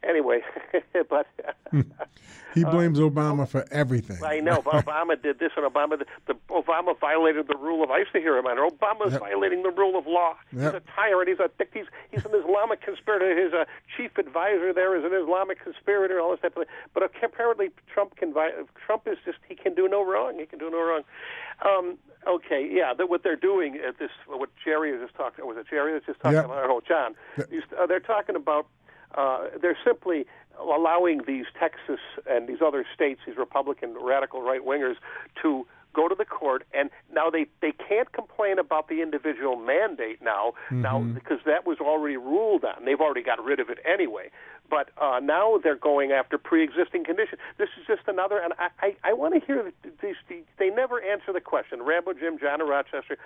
Anyway, but he blames uh, Obama for everything. I know, but Obama did this, and Obama did, the Obama violated the rule of. I used to hear him on. Obama's yep. violating the rule of law. Yep. He's a tyrant. He's a dick. He's he's an Islamic conspirator. His uh, chief advisor there is an Islamic conspirator. All this type of thing. But apparently, Trump can. Trump is just he can do no wrong. He can do no wrong. Um, okay, yeah, that what they're doing at this. What Jerry was just talking. Was it Jerry was just talking yep. about? Oh, John. Yep. They're talking about. Uh, they're simply allowing these Texas and these other states, these Republican radical right-wingers, to go to the court, and now they, they can't complain about the individual mandate now, mm-hmm. now because that was already ruled on. They've already got rid of it anyway. But uh, now they're going after pre-existing conditions. This is just another, and I, I, I want to hear, these, these, they never answer the question. Rambo Jim, John of Rochester,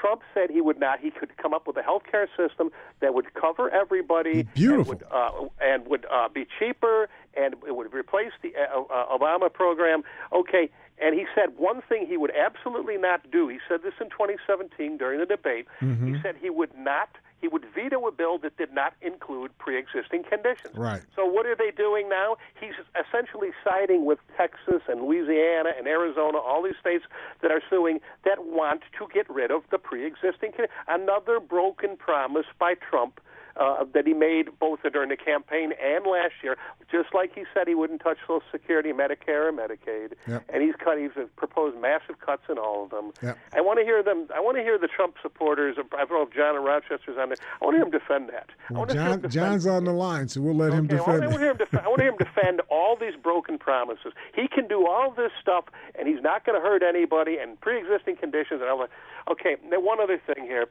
Trump said he would not. He could come up with a health care system that would cover everybody, beautiful, and would, uh, and would uh, be cheaper, and it would replace the uh, uh, Obama program. Okay, and he said one thing he would absolutely not do. He said this in twenty seventeen during the debate. Mm-hmm. He said he would not. He would veto a bill that did not include pre-existing conditions. Right. So what are they doing now? He's essentially siding with Texas and Louisiana and Arizona, all these states that are suing, that want to get rid of the pre-existing conditions. Another broken promise by Trump uh, that he made both during the campaign and last year, just like he said he wouldn't touch Social Security, Medicare, or Medicaid. Yep. And he's cut. He's proposed massive cuts in all of them. Yep. I want to hear them. I want to hear the Trump supporters. I don't know if John in Rochester's on there. I want to hear him defend that. Well, I want to John, hear him defend John's on the line, so we'll let okay, him defend I want, I, want him def- I want to hear him defend all these broken promises. He can do all this stuff, and he's not going to hurt anybody, and pre-existing conditions. And all that. Okay, now one other thing here.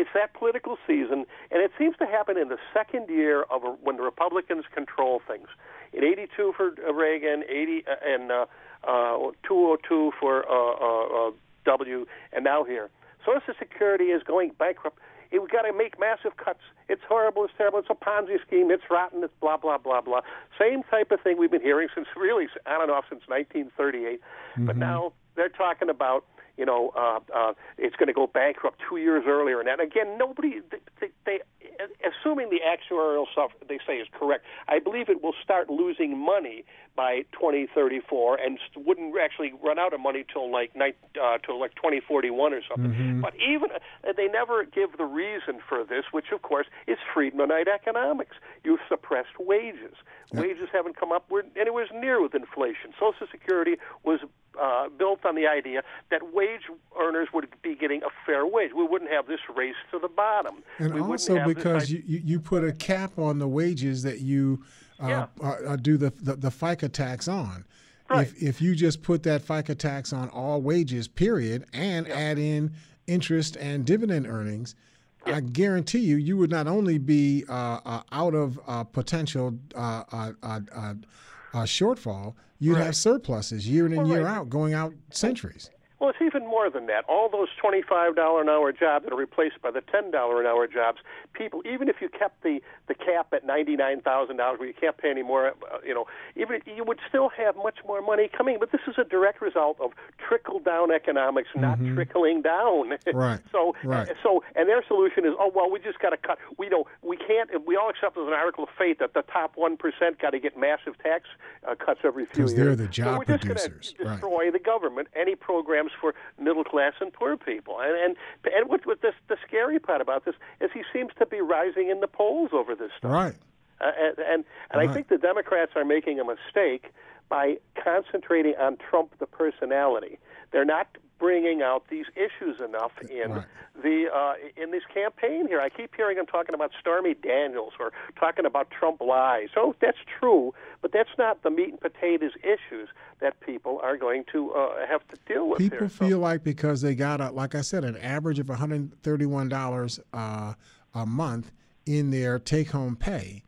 It's that political season, and it seems to happen in the second year of a, when the Republicans control things. In eighty-two for Reagan, eighty uh, and uh, uh, two oh two for uh, uh, W, and now here. Social Security is going bankrupt. It, we've got to make massive cuts. It's horrible. It's terrible. It's a Ponzi scheme. It's rotten. It's blah, blah, blah, blah. Same type of thing we've been hearing since really on and off since nineteen thirty-eight. Mm-hmm. But now they're talking about, you know, uh, uh, it's going to go bankrupt two years earlier. And that, again, nobody, they, they, assuming the actuarial stuff they say is correct, I believe it will start losing money by twenty thirty-four and wouldn't actually run out of money till like uh, till like twenty forty-one or something. Mm-hmm. But even, they never give the reason for this, which, of course, is Friedmanite economics. You've suppressed wages. Yep. Wages haven't come up anywhere near with inflation. Social Security was Uh, built on the idea that wage earners would be getting a fair wage. We wouldn't have this race to the bottom. And we also because you, you put a cap on the wages that you uh, yeah. uh, do the, the, the FICA tax on. Right. If, if you just put that FICA tax on all wages, period, and yeah. add in interest and dividend earnings, yeah. I guarantee you, you would not only be uh, uh, out of uh, potential uh, uh, uh, uh, Uh, shortfall, you'd right. have surpluses year in and well, year right. out, going out centuries. Well, it's even more than that. All those twenty-five dollars an hour jobs that are replaced by the ten dollars an hour jobs, people, even if you kept the, the cap at ninety-nine thousand dollars where you can't pay any more, uh, you know, even you would still have much more money coming. But this is a direct result of trickle-down economics not mm-hmm. trickling down. Right. so, right. so, and their solution is, oh, well, we just got to cut. We don't, we can't, we all accept as an article of faith that the top one percent got to get massive tax uh, cuts every few years. Because they're the job so we're just producers. Going to destroy right. the government, any program for middle class and poor people, and and, and what, what this, the scary part about this is he seems to be rising in the polls over this stuff. Right. Uh, and and, and right. I think the Democrats are making a mistake by concentrating on Trump the personality. They're not bringing out these issues enough in right. the uh, in this campaign here. I keep hearing them talking about Stormy Daniels or talking about Trump lies. Oh, that's true, but that's not the meat and potatoes issues that people are going to uh, have to deal with. People here, feel so. Like because they got, a, like I said, an average of one hundred thirty-one dollars uh, a month in their take-home pay.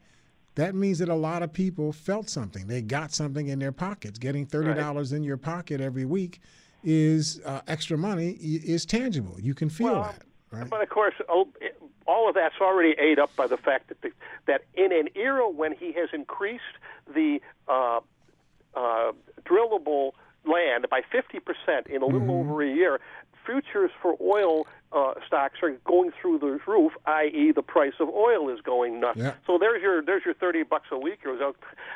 That means that a lot of people felt something. They got something in their pockets. Getting thirty dollars right. in your pocket every week is uh, extra money is tangible. You can feel well, that. Right? But, of course, all of that's already ate up by the fact that the, that in an era when he has increased the uh, uh, drillable land by fifty percent in a little mm-hmm. over a year, futures for oil uh, stocks are going through the roof, that is the price of oil is going nuts. Yeah. So there's your there's your thirty bucks a week. Or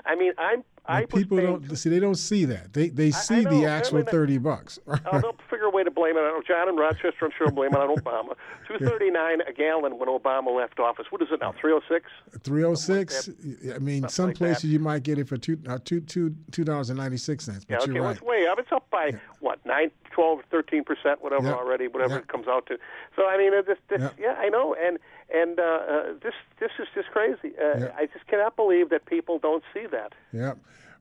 I mean, I'm I people don't see they don't see that they they see I, I know, the actual thirty bucks. uh, they'll figure a way to blame it. I know John in Rochester, I'm sure, will blame it on Obama. two thirty-nine a gallon when Obama left office. What is it now? three oh six three oh six Like I mean, Something some like places that. You might get it for two uh, two two two dollars and ninety six cents. But yeah, okay, you're right. Well, it's way up. It's up by yeah. what nine. twelve, thirteen percent, whatever yep. already, whatever yep. it comes out to. So, I mean, it just, it, yep. yeah, I know. And And uh, uh, this this is just crazy. Uh, yeah. I just cannot believe that people don't see that. Yeah.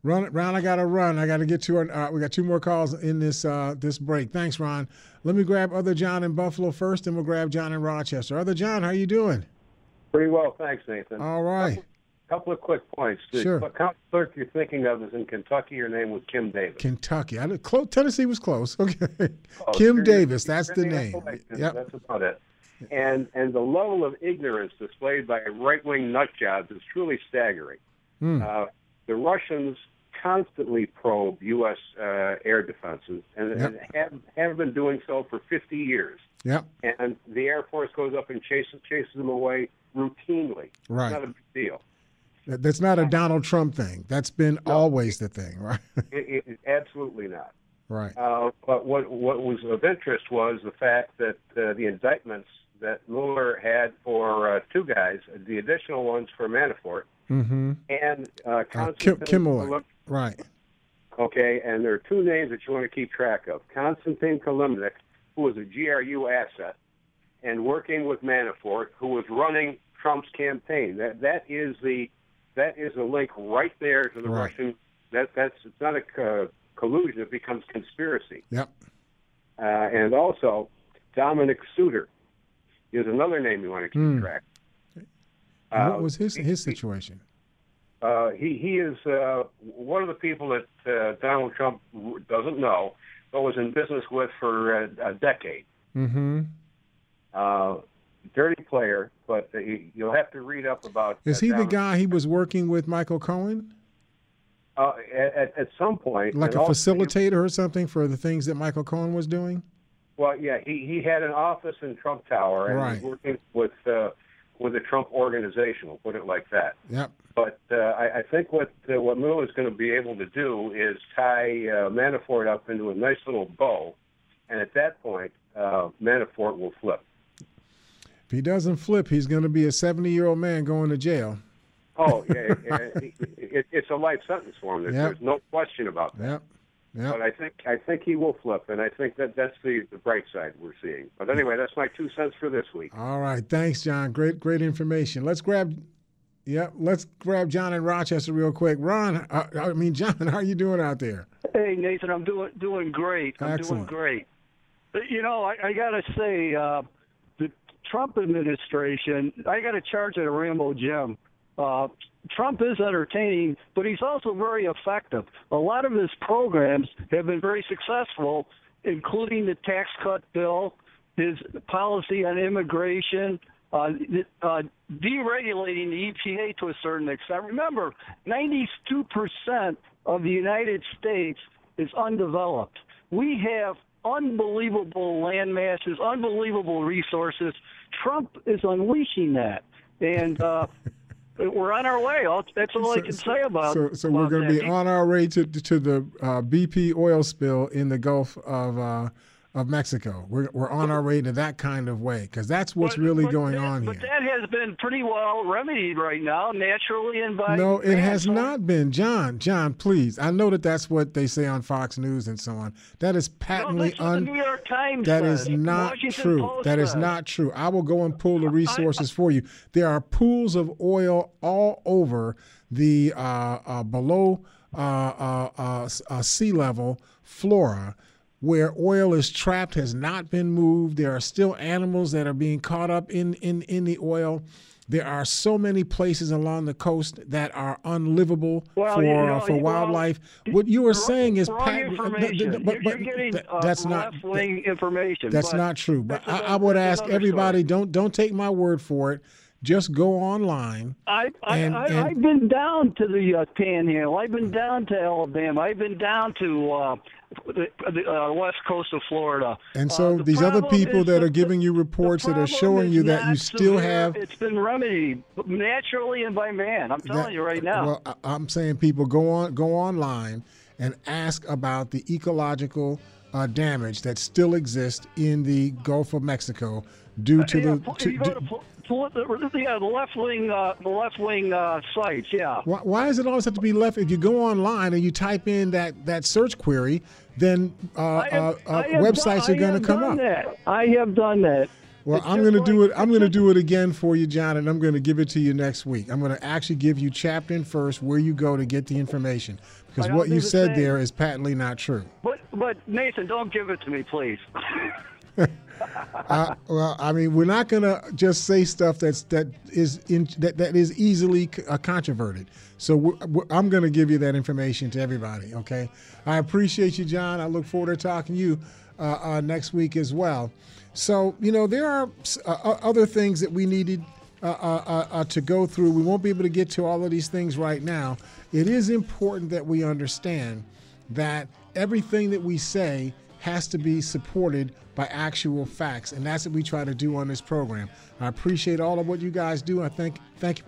Ron, Ron, I got to run. I got to get to our, uh, we got two more calls in this uh, this break. Thanks, Ron. Let me grab Other John in Buffalo first, and we'll grab John in Rochester. Other John, how you doing? Pretty well, thanks, Nathan. All right. Couple, couple of quick points. The sure. What county clerk you're thinking of is in Kentucky. Her name was Kim Davis. Kentucky. I did, close, Tennessee was close. Okay. Oh, Kim sure, Davis, that's the name. Yep. That's about it. And and the level of ignorance displayed by right-wing nutjobs is truly staggering. Mm. Uh, the Russians constantly probe U S uh, air defenses, and, yep. and have, have been doing so for fifty years. Yep. And the Air Force goes up and chases chases them away routinely. Right. It's not a big deal. That's not a Donald Trump thing. That's been no. always the thing, right? it, it, absolutely not. Right. Uh, but what what was of interest was the fact that uh, the indictments that Mueller had for uh, two guys, the additional ones for Manafort, mm-hmm. and uh, Constantine uh, Kalim- right? Okay, and there are two names that you want to keep track of: Constantine Kalimnik, who was a G R U asset, and working with Manafort, who was running Trump's campaign. That that is the that is the link right there to the right. Russian. That that's it's not a uh, collusion; it becomes conspiracy. Yep. Uh, and also, Dominic Suter is another name you want to keep mm. track. Uh, what was his his situation? He, uh, he he is uh, one of the people that uh, Donald Trump doesn't know, but was in business with for a, a decade. Mm-hmm. Uh, dirty player, but he, you'll have to read up about. Is uh, he Dominic the guy he was working with Michael Cohen? Uh, at at some point, like a facilitator or something for the things that Michael Cohen was doing. Well, yeah, he, he had an office in Trump Tower and right. was working with uh, with the Trump organization. We'll put it like that. Yep. But uh, I, I think what uh, what Mueller is going to be able to do is tie uh, Manafort up into a nice little bow, and at that point, uh, Manafort will flip. If he doesn't flip, he's going to be a seventy-year-old man going to jail. Oh, yeah, it, it, it's a life sentence for him. There's, yep. there's no question about that. Yep. Yep. But I think I think he will flip, and I think that that's the, the bright side we're seeing. But anyway, that's my two cents for this week. All right, thanks, John. Great great information. Let's grab, yeah, let's grab John in Rochester real quick. Ron, I, I mean John, how are you doing out there? Hey Nathan, I'm doing doing great. I'm Excellent. doing great. You know, I, I gotta say, uh, the Trump administration, I gotta charge at a Rambo Jim. Uh, Trump is entertaining, but he's also very effective. A lot of his programs have been very successful, including the tax cut bill, his policy on immigration, uh, uh, deregulating the E P A to a certain extent. Remember, ninety-two percent of the United States is undeveloped. We have unbelievable land masses, unbelievable resources. Trump is unleashing that. And uh we're on our way. That's all so, I can say about it. So, so we're going to be on our way to to the uh, B P oil spill in the Gulf of uh, of Mexico. We're we're on our way to that kind of way because that's what's but, really but going that, on but here. But that has been pretty well remedied right now, naturally and by no, it has not been. John, John, please. I know that that's what they say on Fox News and so on. That is patently no, un. The New York Times that says. is not Washington true. Post that says. is not true. I will go and pull the resources I, I, for you. There are pools of oil all over the uh, uh, below uh, uh, uh, uh, sea level flora, where oil is trapped, has not been moved. There are still animals that are being caught up in, in, in the oil. There are so many places along the coast that are unlivable well, for you know, uh, for wildlife. Well, what you are saying is patent, uh, th- th- th- but, but getting, uh, that's not th- information. That's not true. But I, I would ask everybody: story. don't don't take my word for it. Just go online. I, I, and, I, and I've been down to the uh, Panhandle. I've been down to Alabama. I've been down to uh, the, the uh, west coast of Florida. And so uh, the these other people that the, are giving you reports that are showing you that you still severe. have. It's been remedied naturally and by man. I'm telling that, you right now. Well, I, I'm saying people go on, go online and ask about the ecological uh, damage that still exists in the Gulf of Mexico due to uh, yeah, the. To, Yeah, the left wing, uh, the left wing uh, sites. Yeah. Why, why does it always have to be left? If you go online and you type in that, that search query, then uh, have, uh, uh, websites done, are going to come up. That. I have done that. Well, I'm going to do it. I'm going to do it again for you, John, and I'm going to give it to you next week. I'm going to actually give you chapter and verse where you go to get the information, because what you said there is patently not true. But, but Nathan, don't give it to me, please. uh, well, I mean, we're not going to just say stuff that's that is in, that that is easily uh, controverted. So we're, we're, I'm going to give you that information to everybody. Okay, I appreciate you, John. I look forward to talking to you uh, uh, next week as well. So you know there are uh, other things that we needed uh, uh, uh, to go through. We won't be able to get to all of these things right now. It is important that we understand that everything that we say has to be supported by actual facts, and that's what we try to do on this program. I appreciate all of what you guys do. I think, thank you.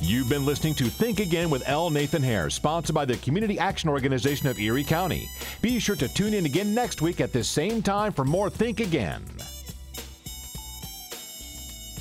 You've been listening to Think Again with L. Nathan Hare, sponsored by the Community Action Organization of Erie County. Be sure to tune in again next week at this same time for more Think Again.